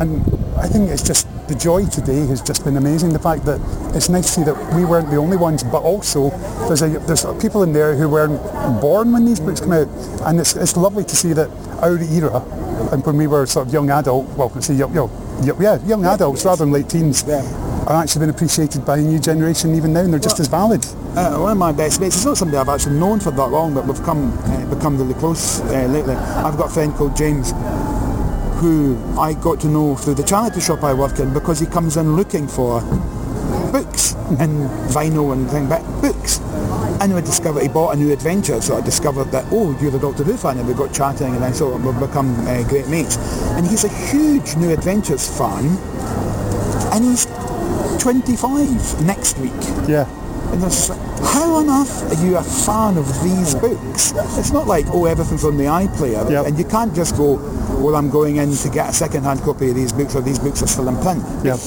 And I think it's just, the joy today has just been amazing. The fact that it's nice to see that we weren't the only ones, but also there's people in there who weren't born when these books come out. And it's lovely to see that our era, and when we were sort of young adult, young adults rather than late teens, are actually being appreciated by a new generation even now, and they're just as valid. One of my best mates, it's not somebody I've actually known for that long, but we've become really close lately. I've got a friend called James, who I got to know through the charity shop I work in, because he comes in looking for books, and vinyl and things, but books. And I discovered he bought a new adventure, so I discovered that, oh, you're the Doctor Who fan, and we got chatting, and I sort of become great mates. And he's a huge New Adventures fan, and he's 25 next week. Yeah. And it's like, how on earth are you a fan of these books? It's not like, oh, everything's on the iPlayer. Yep. And you can't just go, well, I'm going in to get a second-hand copy of these books, or these books are still in print. Yep.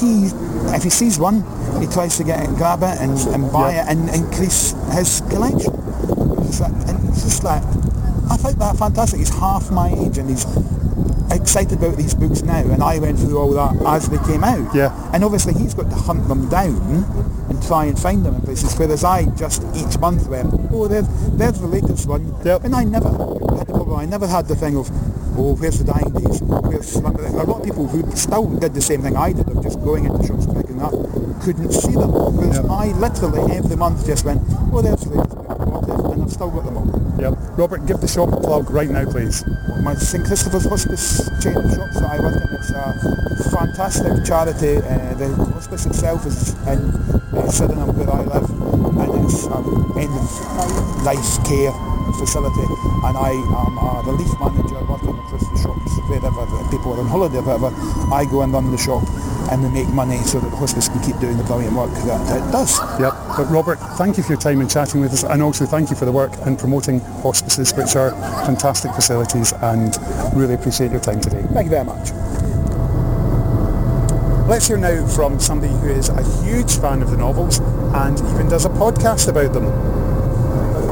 If he sees one, he tries to get it, grab it and buy it and increase his collection. And it's just like, I think that's fantastic. He's half my age and he's excited about these books now, and I went through all that as they came out. Yeah. And obviously he's got to hunt them down and try and find them in places, whereas I just each month went, oh, there's the latest one. Yep. And I never had the thing of, oh, where's the Dying Days? There's a lot of people who still did the same thing I did of just going into shops picking up, couldn't see them, because I literally every month just went, oh, there's the latest book, and I've still got them all. Yep. Robert, give the shop a plug right now, please. My St Christopher's Hospice chain of shops that I work in, it's a fantastic charity. The hospice itself is in Sydenham, where I live, and it's an end-of-life care facility, and I am a relief manager working across the shops wherever people are on holiday or whatever. I go and run the shop, and we make money so that hospice can keep doing the brilliant work that it does. Yep. But Robert, thank you for your time and chatting with us, and also thank you for the work in promoting hospices, which are fantastic facilities, and really appreciate your time today. Thank you very much. Let's hear now from somebody who is a huge fan of the novels and even does a podcast about them.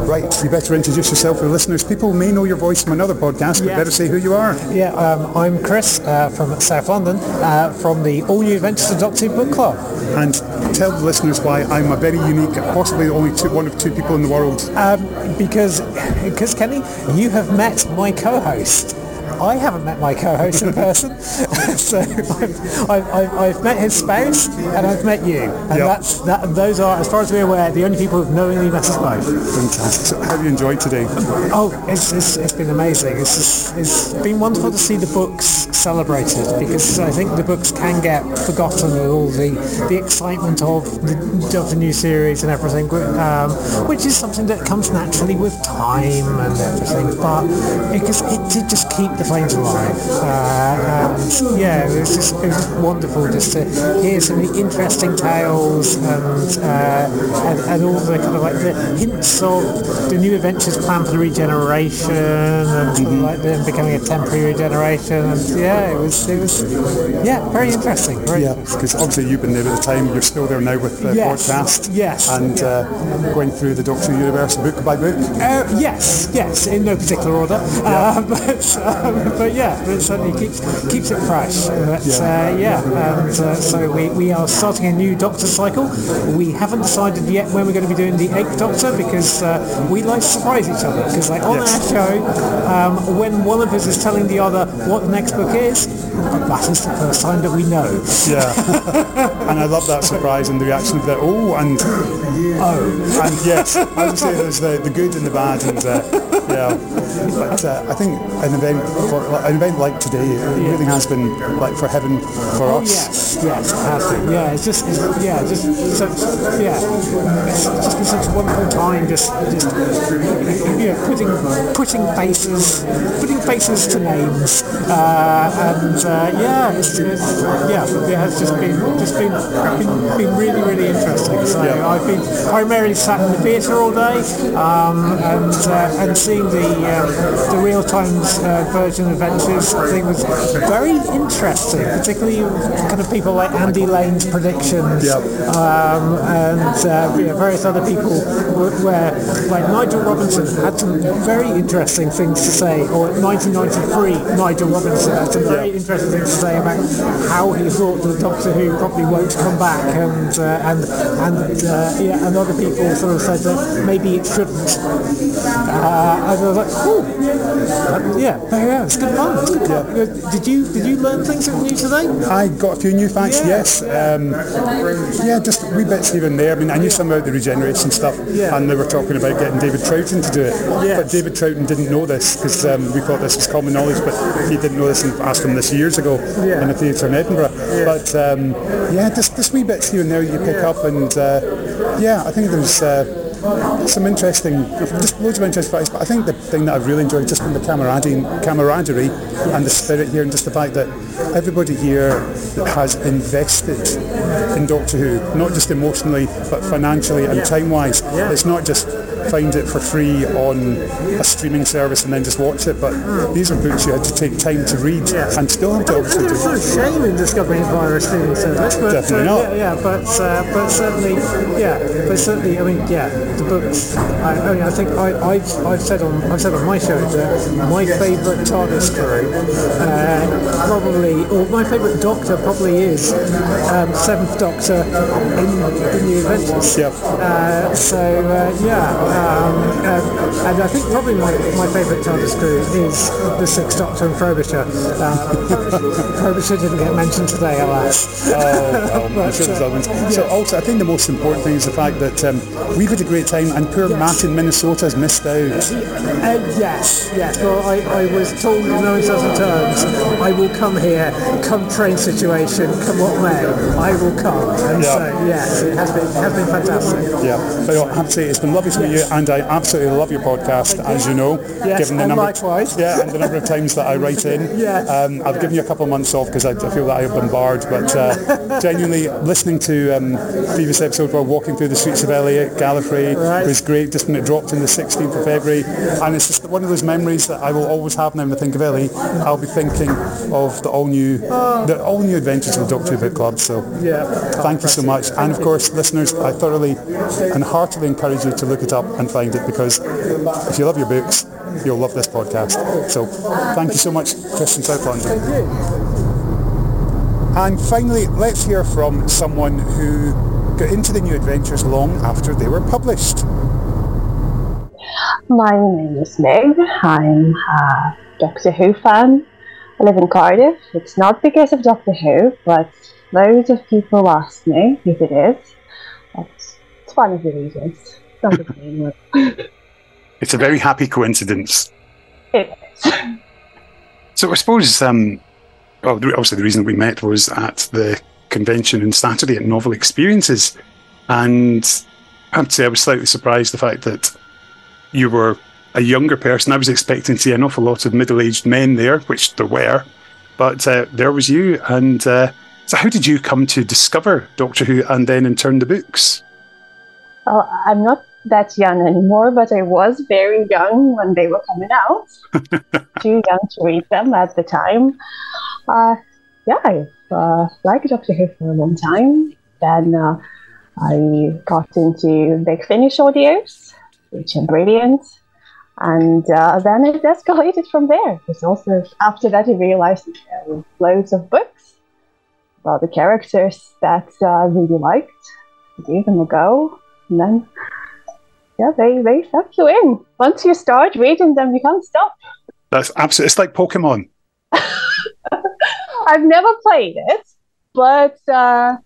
Right, you better introduce yourself to listeners. People may know your voice from another podcast, but better say who you are. Yeah, I'm Chris from South London, from the All New Adventures of Doctor Book Club. And tell the listeners why I'm a very unique, possibly only one of two people in the world. Because Kenny, you have met my co-host. I haven't met my co-host in person, so I've met his spouse and I've met you, and those are, as far as we're aware, the only people who've knowingly met us both. Fantastic. So how have you enjoyed today? Oh, it's been amazing. It's been wonderful to see the books celebrated, because I think the books can get forgotten with all the excitement of the new series and everything, which is something that comes naturally with time and everything, but it did just keep the flames alive. It was wonderful just to hear so many interesting tales and all the kind of like the hints of the new adventures planned for the regeneration and sort of like them becoming a temporary regeneration. And it was very interesting. Because obviously you've been there at the time. You're still there now with the podcast. Yes. And going through the Doctor Universe book by book. Yes. In no particular order. But it certainly keeps it fresh. So we are starting a new Doctor cycle. We haven't decided yet when we're going to be doing the 8th Doctor, because we like to surprise each other. Because on our show, when one of us is telling the other what the next book is, that is the first time that we know. Yeah, and I love that surprise and the reaction of that. I would say there's the good and the bad I think an event like today, it really has been like for heaven for us. Yes, it has been. It's just been such a wonderful time. Putting faces to names, it's just been really, really interesting. So I've been primarily sat in the theatre all day, and seeing the real-time Virgin Adventures thing was very interesting, particularly kind of people like Andy Lane's predictions, various other people where like Nigel Robinson had some very interesting things to say, or 1993 Nigel Robinson had some very interesting things to say about how he thought the Doctor Who probably won't come back, and other people sort of said that maybe it shouldn't. And I was like, it's good fun. Did you learn things from you today? I got a few new facts. Yes. Just wee bits here and there. I mean, I knew some about the regeneration stuff, and they were talking about getting David Troughton to do it. Yes. But David Troughton didn't know this, because we thought this was common knowledge, but he didn't know this, and asked him this years ago in a theatre in Edinburgh. Yeah. But just wee bits here and there you pick up, and I think there's. Some interesting, just loads of interesting facts, but I think the thing that I've really enjoyed just from the camaraderie and the spirit here, and just the fact that everybody here has invested in Doctor Who, not just emotionally but financially and time-wise. It's not just find it for free on a streaming service and then just watch it, but these are books you had to take time to read and still have to obviously do. There's no shame in discovering via a streaming service, but definitely not. But certainly, I mean, the books. I think I've said on my show that my favourite TARDIS crew my favourite Doctor probably is Seventh Doctor in New Adventures. Yep. And I think probably my favourite TARDIS crew is the Sixth Doctor and Frobisher. Frobisher didn't get mentioned today, alas. So also, I think the most important thing is the fact that we've had a great time, and poor Matt in Minnesota has missed out. Yes. Well, I was told in no uncertain terms, I will come here, come train situation, come what may, I will come. And so, it has been fantastic. Yeah, but I have to say, it's been lovely to meet you, and I absolutely love your podcast. podcast, as you know. Yes, given the and number, likewise. Yeah, and the number of times that I write in. Yes. I've given you a couple of months off because I feel that I bombard, but genuinely listening to previous episode while walking through the streets of LA at Gallifrey was great, just when it dropped on the 16th of February. And it's just one of those memories that I will always have now when I think of LA. I'll be thinking of the all new adventures of the Doctor Who Book Club. So thank you so much. And of course, listeners, I thoroughly and heartily encourage you to look it up and find it, because if you love your books, you'll love this podcast. So thank you so much, Chris in South London. And finally, let's hear from someone who got into the new adventures long after they were published. My name is Meg. I'm a Doctor Who fan. I live in Cardiff. It's not because of Doctor Who, but loads of people ask me if it is. It's one of the reasons. It's a very happy coincidence. It is. So I suppose, obviously the reason we met was at the convention on Saturday at Novel Experiences, and I have to say I was slightly surprised the fact that you were a younger person. I was expecting to see an awful lot of middle-aged men there, which there were, but there was you. And so how did you come to discover Doctor Who and then in turn the books? Well, I'm not that young anymore, but I was very young when they were coming out. Too young to read them at the time. I've liked Doctor Who for a long time. Then I got into Big Finish audios, which are brilliant. And then it escalated from there. Because also after that, I realized that there were loads of books about the characters that I really liked. I gave them a go. And then, they suck you in. Once you start reading them, you can't stop. That's absolutely, it's like Pokemon. I've never played it, but I've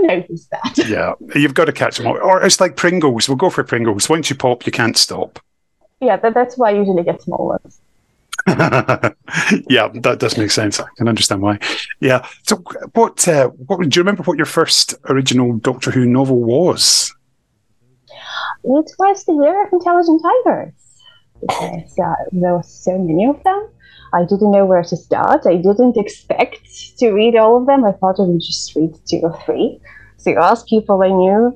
noticed that. Yeah, you've got to catch them all. Or it's like Pringles. We'll go for Pringles. Once you pop, you can't stop. Yeah, that's why I usually get small ones. Yeah, that does make sense. I can understand why. Yeah. So what do you remember what your first original Doctor Who novel was? It was The Year of Intelligent Tigers. Because, there were so many of them. I didn't know where to start. I didn't expect to read all of them. I thought I would just read two or three. So I asked people I knew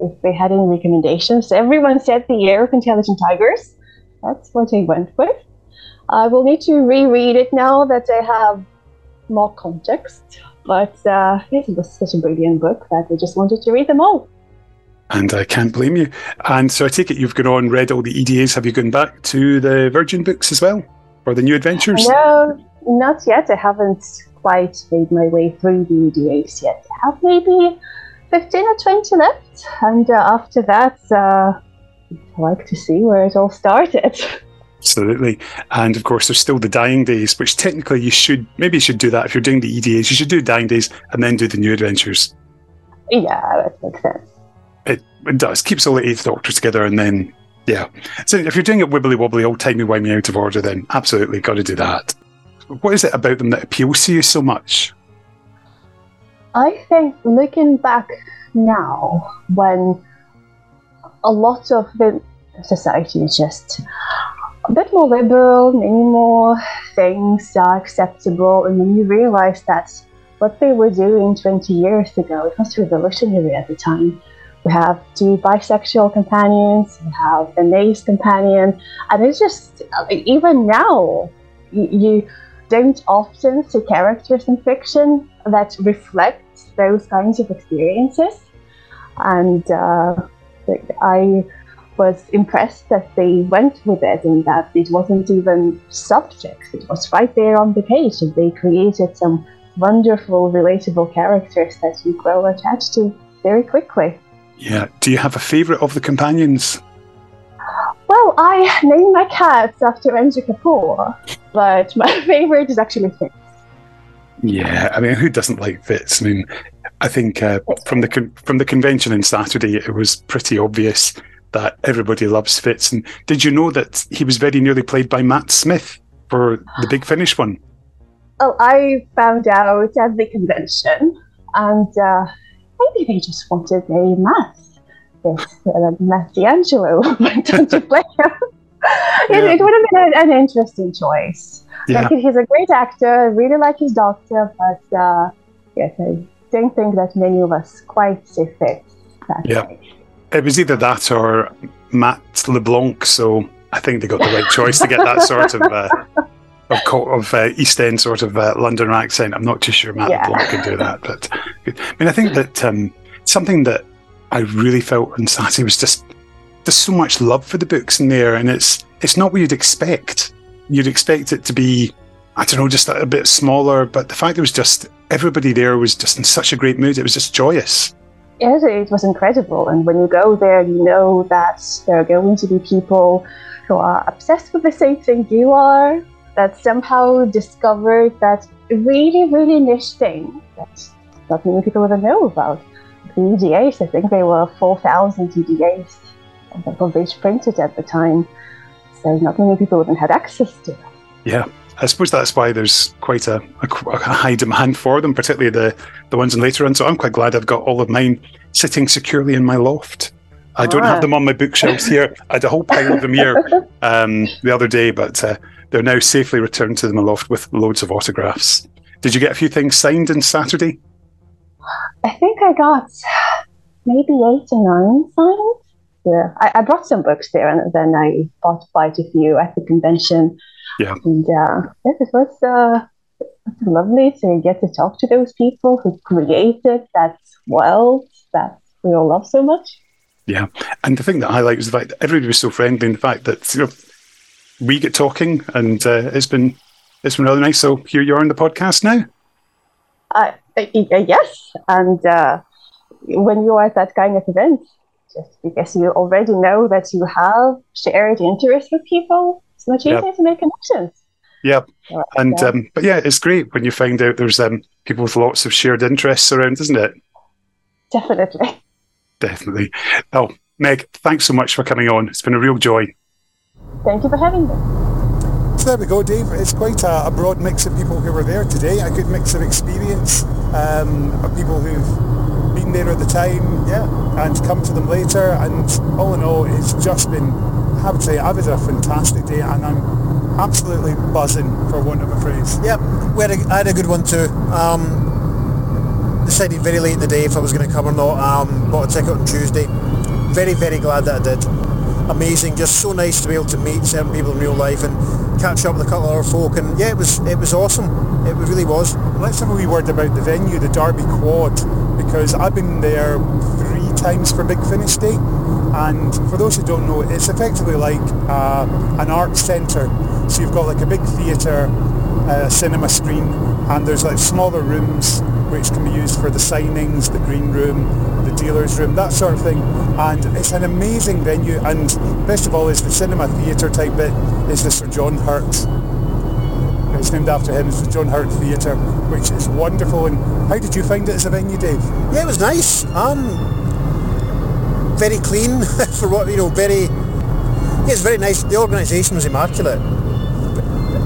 if they had any recommendations. Everyone said The Year of Intelligent Tigers. That's what I went with. I will need to reread it now that I have more context, but it was such a brilliant book that I just wanted to read them all. And I can't blame you. And so I take it you've gone on, read all the EDAs. Have you gone back to the Virgin books as well, or the new adventures? No, not yet. I haven't quite made my way through the EDAs yet. I have maybe 15 or 20 left, and after that, I like to see where it all started. Absolutely. And of course, there's still the Dying Days, which technically you should do that. If you're doing the EDAs, you should do Dying Days and then do the new adventures. Yeah, that makes sense. It does. Keeps all the Eighth Doctor together, and then, yeah. So if you're doing it wibbly-wobbly, all timey-wimey out of order, then absolutely got to do that. What is it about them that appeals to you so much? I think looking back now, when a lot of the society is just a bit more liberal, many more things are acceptable, and when you realise that what they were doing 20 years ago, it was revolutionary at the time. We have two bisexual companions, we have an ace companion, and it's just, even now, you don't often see characters in fiction that reflect those kinds of experiences, and I was impressed that they went with it and that it wasn't even subtext. It was right there on the page, and they created some wonderful, relatable characters that you grow attached to very quickly. Yeah. Do you have a favourite of the companions? Well, I named my cats after Andrew Kapoor, but my favourite is actually Fitz. Yeah, I mean, who doesn't like Fitz? I mean, I think from the convention on Saturday, it was pretty obvious that everybody loves Fitz. And did you know that he was very nearly played by Matt Smith for the Big Finish one? Oh, I found out at the convention, and maybe they just wanted a Matt D'Angelo went on to play him. It would have been an interesting choice. Yeah. Like, he's a great actor, I really like his doctor, but yes, I don't think that many of us quite see fit that way. It was either that or Matt LeBlanc, so I think they got the right choice to get that sort of East End sort of London accent. I'm not too sure Matt LeBlanc can do that, but I mean, I think that something that I really felt on Saturday was just there's so much love for the books in there, and it's not what you'd expect. You'd expect it to be, I don't know, just a bit smaller, but the fact it was just everybody there was just in such a great mood. It was just joyous. Yes, it was incredible. And when you go there, you know that there are going to be people who are obsessed with the same thing you are, that somehow discovered that really, really niche thing that not many people ever know about. The EDAs, I think there were 4,000 EDAs of each printed at the time. So not many people even had access to them. Yeah. I suppose that's why there's quite a high demand for them, particularly the ones in later on. So I'm quite glad I've got all of mine sitting securely in my loft. I don't have them on my bookshelves here. I had a whole pile of them here the other day, but they're now safely returned to my loft with loads of autographs. Did you get a few things signed on Saturday? I think I got maybe 8 or 9 signed. Yeah, I brought some books there, and then I bought quite a few at the convention. Yeah. And it was lovely to get to talk to those people who created that world that we all love so much. Yeah. And the thing that I liked was the fact that everybody was so friendly, and the fact that, you know, we get talking, and it's been really nice. So here you are on the podcast now. Yes. And when you are at that kind of event, just because you already know that you have shared interest with people, it's much easier to make connections. Yeah. And but yeah, it's great when you find out there's people with lots of shared interests around, isn't it? Definitely. Oh, Meg, thanks so much for coming on. It's been a real joy. Thank you for having me. So there we go, Dave. It's quite a broad mix of people who were there today, a good mix of experience, of people who've been there at the time, and come to them later, and all in all, it's just been, I would say, I've had a fantastic day, and I'm absolutely buzzing, for want of a phrase. Yep, I had a good one too. Decided very late in the day if I was going to come or not, bought a ticket on Tuesday. Very, very glad that I did. Amazing, just so nice to be able to meet certain people in real life and catch up with a couple of other folk, and it was awesome. It really was. Let's have a wee word about the venue, the Derby Quad, because I've been there 3 times for Big Finish Day, and for those who don't know, it's effectively like an art centre. So you've got like a big theatre, a cinema screen, and there's like smaller rooms which can be used for the signings, the green room, the dealer's room, that sort of thing. And it's an amazing venue, and best of all is the cinema theatre type bit is the Sir John Hurt. It's named after him, it's the John Hurt Theatre, which is wonderful. And how did you find it as a venue, Dave? Yeah, it was nice. Very clean for what, you know, it's very nice. The organisation was immaculate.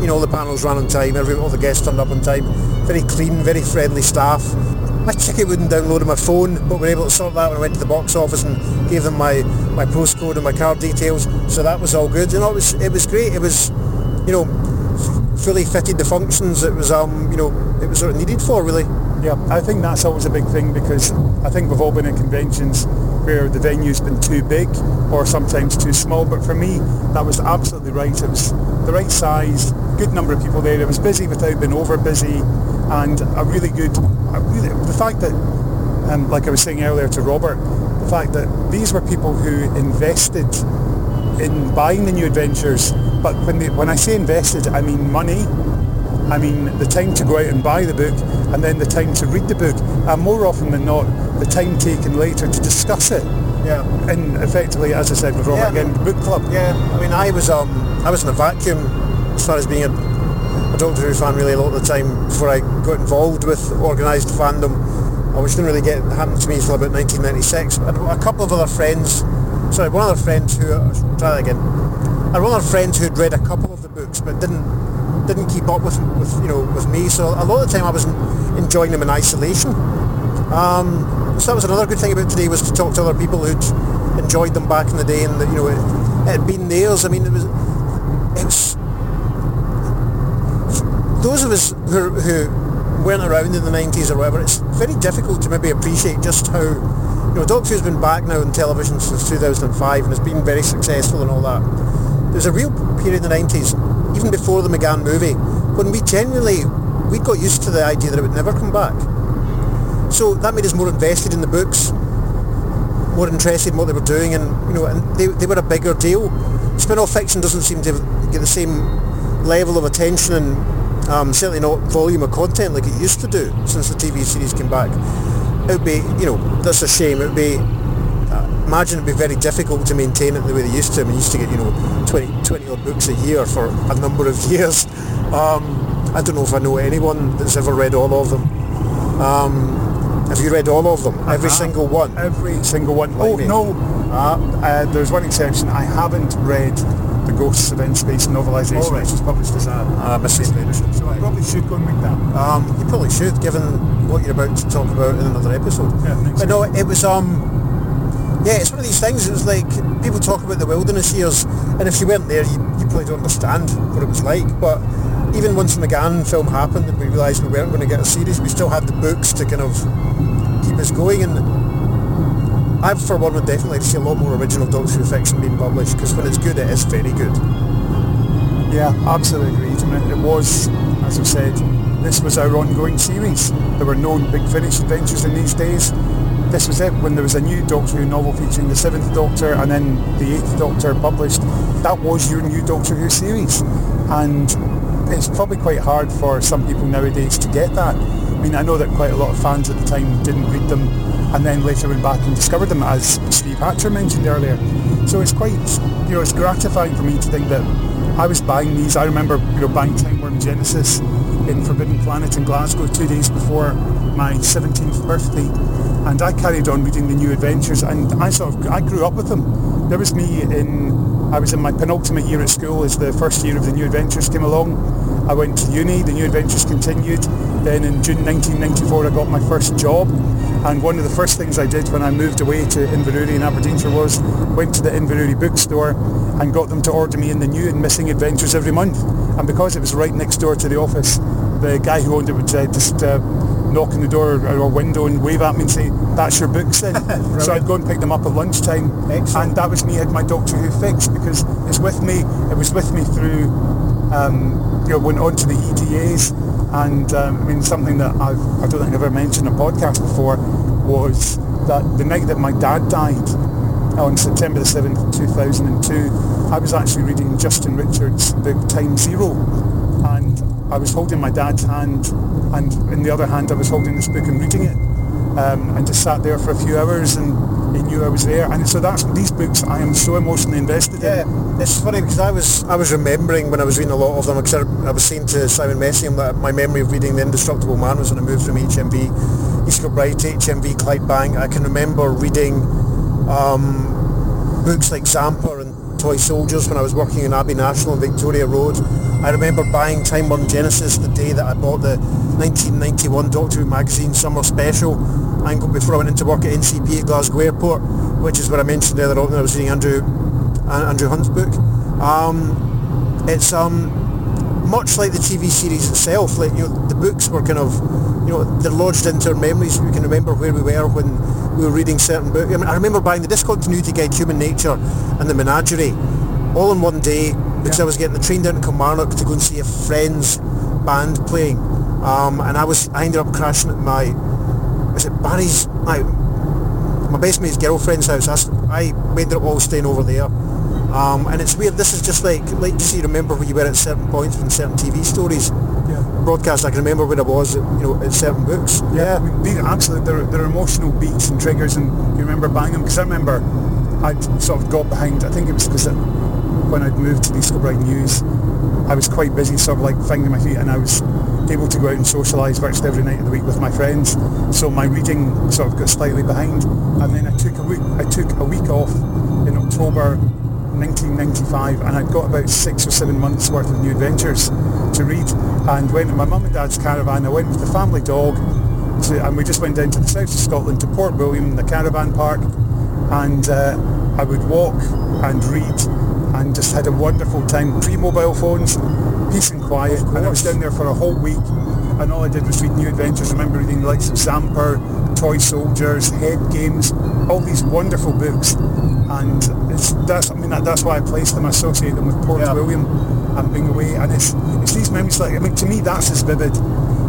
You know, all the panels ran on time, all the guests turned up on time. Very clean, very friendly staff. My ticket wouldn't download on my phone, but we were able to sort that when I went to the box office and gave them my postcode and my card details, so that was all good. You know, it was great. It was, you know, fully fitted the functions it was, you know, it was sort of needed for, really. Yeah, I think that's always a big thing, because I think we've all been at conventions where the venue's been too big or sometimes too small, but for me that was absolutely right. It was the right size, good number of people there, it was busy without being over busy, and the fact that, like I was saying earlier to Robert, the fact that these were people who invested in buying the new adventures, but when I say invested, I mean money. I mean, the time to go out and buy the book, and then the time to read the book, and more often than not, the time taken later to discuss it. Yeah. And effectively, as I said with Robert, the book club. Yeah. I mean, I was in a vacuum as far as being a Doctor Who fan really a lot of the time before I got involved with organised fandom, which didn't really happen to me until about 1996. A couple of other friends, one of our friends who'd read a couple of the books but didn't keep up with me, so a lot of the time I was enjoying them in isolation. So that was another good thing about today, was to talk to other people who'd enjoyed them back in the day, and that, you know, it had been theirs. I mean, it was those of us who weren't around in the 90s or whatever, it's very difficult to maybe appreciate just how, you know, Doctor Who's been back now on television since 2005 and has been very successful and all that. There's a real period in the 90s, even before the McGann movie, when we got used to the idea that it would never come back. So that made us more invested in the books, more interested in what they were doing, and, you know, and they were a bigger deal. Spin-off fiction doesn't seem to get the same level of attention and certainly not volume of content like it used to do since the TV series came back. It would be, you know, that's a shame. It would be, imagine it would be very difficult to maintain it the way they used to. I mean, you used to get, you know, 20 odd books a year for a number of years. I don't know if I know anyone that's ever read all of them. Have you read all of them? Every single one? Every single one. Oh, no. There's one exception. I haven't read The Ghosts of In Space novelisation, which was published as a Mrs. Edition. So I probably should go and make that. You probably should, given what you're about to talk about in another episode. Yeah, but no, it was yeah, it's one of these things. It was like people talk about the wilderness years, and if you weren't there, you probably don't understand what it was like. But even once the McGann film happened, and we realised we weren't going to get a series, we still had the books to kind of keep us going. And I, for one, would definitely see a lot more original Doctor Who fiction being published, because when it's good, it is very good. Yeah, absolutely agreed. I mean, it was, as I've said, this was our ongoing series. There were no Big Finish adventures in these days. This was it. When there was a new Doctor Who novel featuring the Seventh Doctor and then the Eighth Doctor published, that was your new Doctor Who series. And it's probably quite hard for some people nowadays to get that. I mean, I know that quite a lot of fans at the time didn't read them, and then later went back and discovered them, as Steve Hatcher mentioned earlier. So it's quite, you know, it's gratifying for me to think that I was buying these. I remember, you know, buying Time Worm Genesis in Forbidden Planet in Glasgow 2 days before my 17th birthday, and I carried on reading the new adventures, and I grew up with them. There was me I was in my penultimate year at school as the first year of the New Adventures came along. I went to uni, the New Adventures continued. Then in June 1994 I got my first job, and one of the first things I did when I moved away to Inverurie in Aberdeenshire was went to the Inverurie bookstore and got them to order me in the new and missing adventures every month. And because it was right next door to the office, the guy who owned it would just knock on the door or window and wave at me and say, "That's your books then." So I'd go and pick them up at lunchtime. Excellent. And that was me, had my Doctor Who fix, because it's with me. It was with me through, you know, went on to the EDAs, and I mean, something that I don't think I've ever mentioned on a podcast before was that the night that my dad died on September the 7th, 2002, I was actually reading Justin Richards' book Time Zero, and I was holding my dad's hand, and in the other hand I was holding this book and reading it, and just sat there for a few hours, and he knew I was there. And so that's these books I am so emotionally invested in. Yeah, it's funny because I was remembering when I was reading a lot of them, because I was saying to Simon Messingham that my memory of reading The Indestructible Man was when I moved from HMV, East Kilbride to HMV Clydebank. I can remember reading books like Zamper and Toy Soldiers when I was working in Abbey National on Victoria Road. I remember buying Time Worm Genesis the day that I bought the 1991 Doctor Who magazine summer special, and before I went into work at NCP at Glasgow Airport, which is where I mentioned earlier on when I was reading Andrew Hunt's book. It's much like the TV series itself. Like, you know, the books were kind of, you know, they're lodged into our memories. We can remember where we were when we were reading certain books. I mean, I remember buying the Discontinuity Guide, Human Nature, and The Menagerie all in one day, because I was getting the train down to Kilmarnock to go and see a friend's band playing, and I ended up crashing at my best mate's girlfriend's house. I ended up all staying over there, and it's weird. This is just like you see, remember where you were at certain points in certain TV stories, broadcasts. I can remember where I was, at certain books. Yeah, I mean, these are absolutely, they're emotional beats and triggers, and you remember buying them, because I remember I'd sort of got behind. I think it was because when I'd moved to the East Kilbride News, I was quite busy, sort of like finding my feet, and I was able to go out and socialise virtually every night of the week with my friends. So my reading sort of got slightly behind, and then I took a week off in October 1995, and I'd got about 6 or 7 months worth of new adventures to read, and went in my mum and dad's caravan. I went with the family dog, and we just went down to the south of Scotland to Port William, the caravan park, and I would walk and read and just had a wonderful time. Pre-mobile phones, peace and quiet, and I was down there for a whole week, and all I did was read new adventures. I remember reading the likes of Zamper, Toy Soldiers, Head Games, all these wonderful books, and that's why I place them, I associate them with Port William and being away, and it's these memories. To me, that's as vivid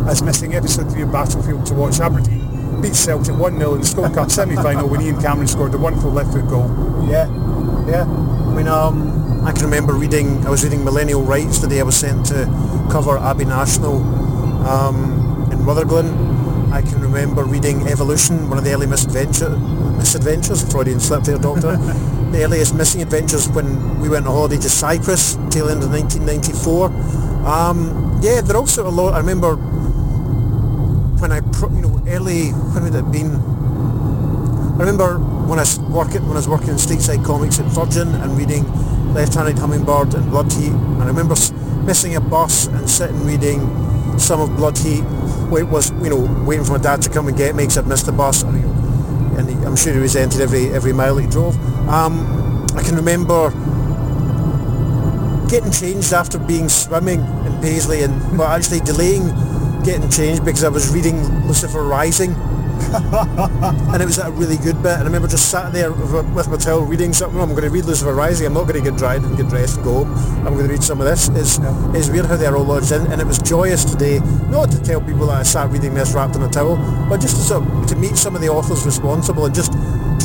as missing episode 3 of Battlefield to watch Aberdeen beat Celtic 1-0 in the Scottish Cup semi-final when Ian Cameron scored the wonderful left foot goal. I can remember reading Millennial Rights the day I was sent to cover Abbey National in Rutherglen. I can remember reading Evolution, one of the early misadventures, Freudian slip there, Doctor. The earliest missing adventures when we went on holiday to Cyprus, tail end of 1994. They're also a lot. I remember when I was working in Stateside Comics at Virgin and reading Left-Handed Hummingbird and Blood Heat, and I remember missing a bus and sitting reading some of Blood Heat, where it was, waiting for my dad to come and get me because I'd missed the bus, and I'm sure he resented every mile he drove. I can remember getting changed after being swimming in Paisley, but actually delaying getting changed because I was reading Lucifer Rising, and it was a really good bit, and I remember just sat there with my towel reading something. I'm going to read Lucifer Rising, I'm not going to get dried and get dressed and go home, I'm going to read some of this. It's weird how they're all lodged in, and it was joyous today, not to tell people that I sat reading this wrapped in a towel, but just to meet some of the authors responsible and just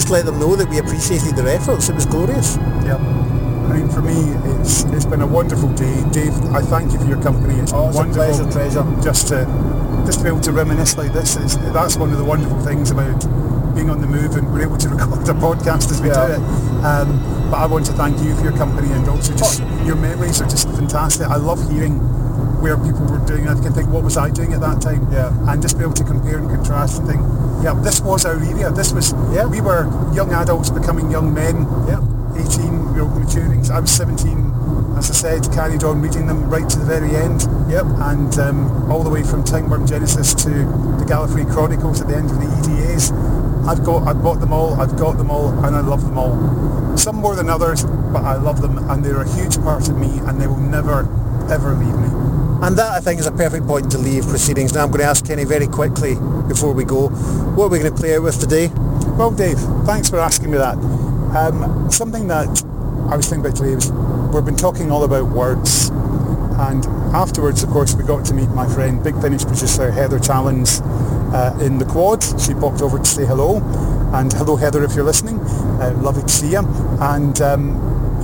let them know that we appreciated their efforts. It was glorious. For me, it's been a wonderful day. Dave, I thank you for your company. It's wonderful, a pleasure. Just to be able to reminisce like this, that's one of the wonderful things about being on the move, and we're able to record a podcast as we do it. But I want to thank you for your company, and also just your memories are just fantastic. I love hearing where people were doing, and I can think, what was I doing at that time? And just be able to compare and contrast and think, this was our area. We were young adults becoming young men. 18, we were maturing. I was 17, as I said, carried on reading them right to the very end. And all the way from Tingworm Genesis to the Gallifrey Chronicles at the end of the EDAs. I've got them all, and I love them all. Some more than others, but I love them, and they're a huge part of me, and they will never, ever leave me. And that, I think, is a perfect point to leave proceedings. Now I'm going to ask Kenny very quickly before we go, what are we going to play out with today? Well, Dave, thanks for asking me that. Something that I was thinking about today was, we've been talking all about words, and afterwards, of course, we got to meet my friend, Big Finish producer Heather Challens in the Quad. She popped over to say hello, and hello Heather if you're listening, lovely to see you. And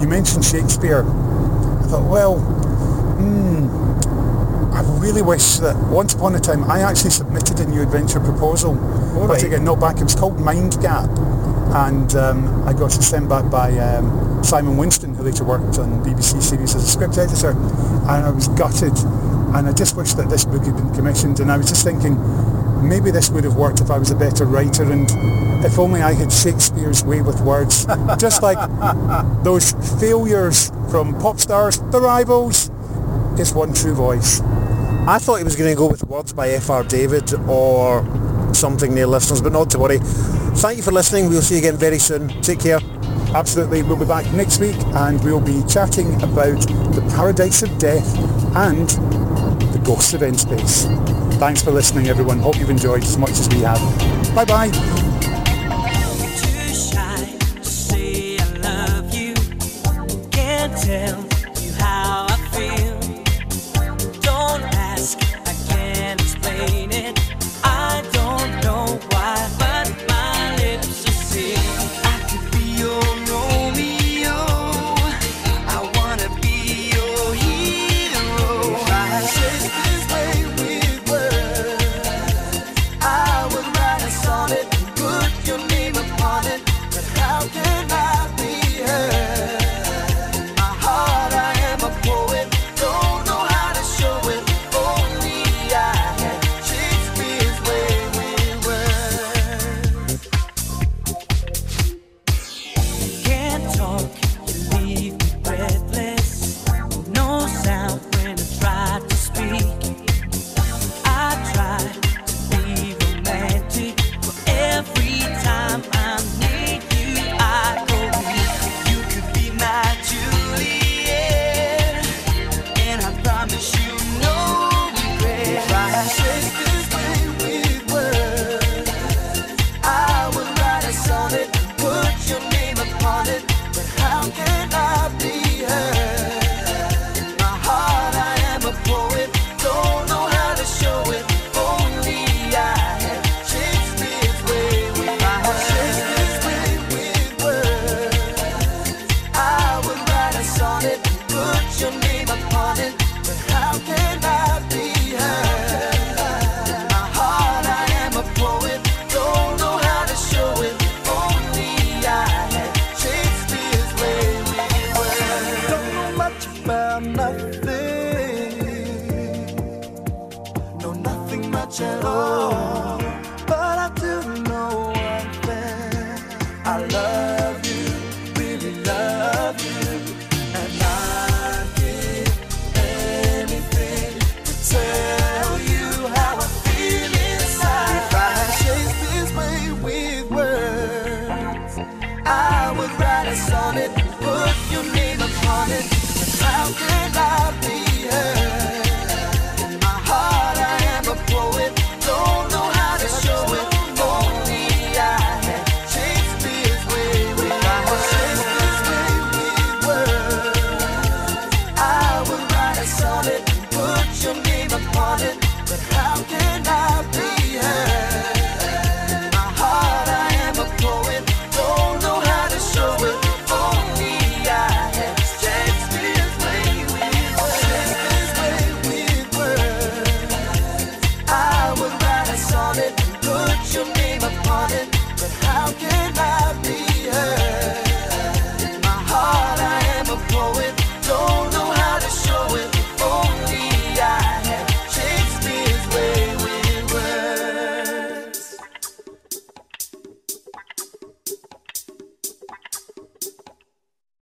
you mentioned Shakespeare. I thought, I really wish that once upon a time I actually submitted a new adventure proposal, but it got knocked back. It was called Mind Gap. And I got sent back by Simon Winston, who later worked on BBC series as a script editor, and I was gutted, and I just wished that this book had been commissioned. And I was just thinking, maybe this would have worked if I was a better writer, and if only I had Shakespeare's way with words. Just like those failures from pop stars, The Rivals, is one true voice. I thought he was going to go with Words by F.R. David or something near listeners, but not to worry. Thank you for listening. We'll see you again very soon. Take care. Absolutely. We'll be back next week, and we'll be chatting about The Paradise of Death and The Ghosts of End Space. Thanks for listening, everyone. Hope you've enjoyed as much as we have. Bye-bye. Good. You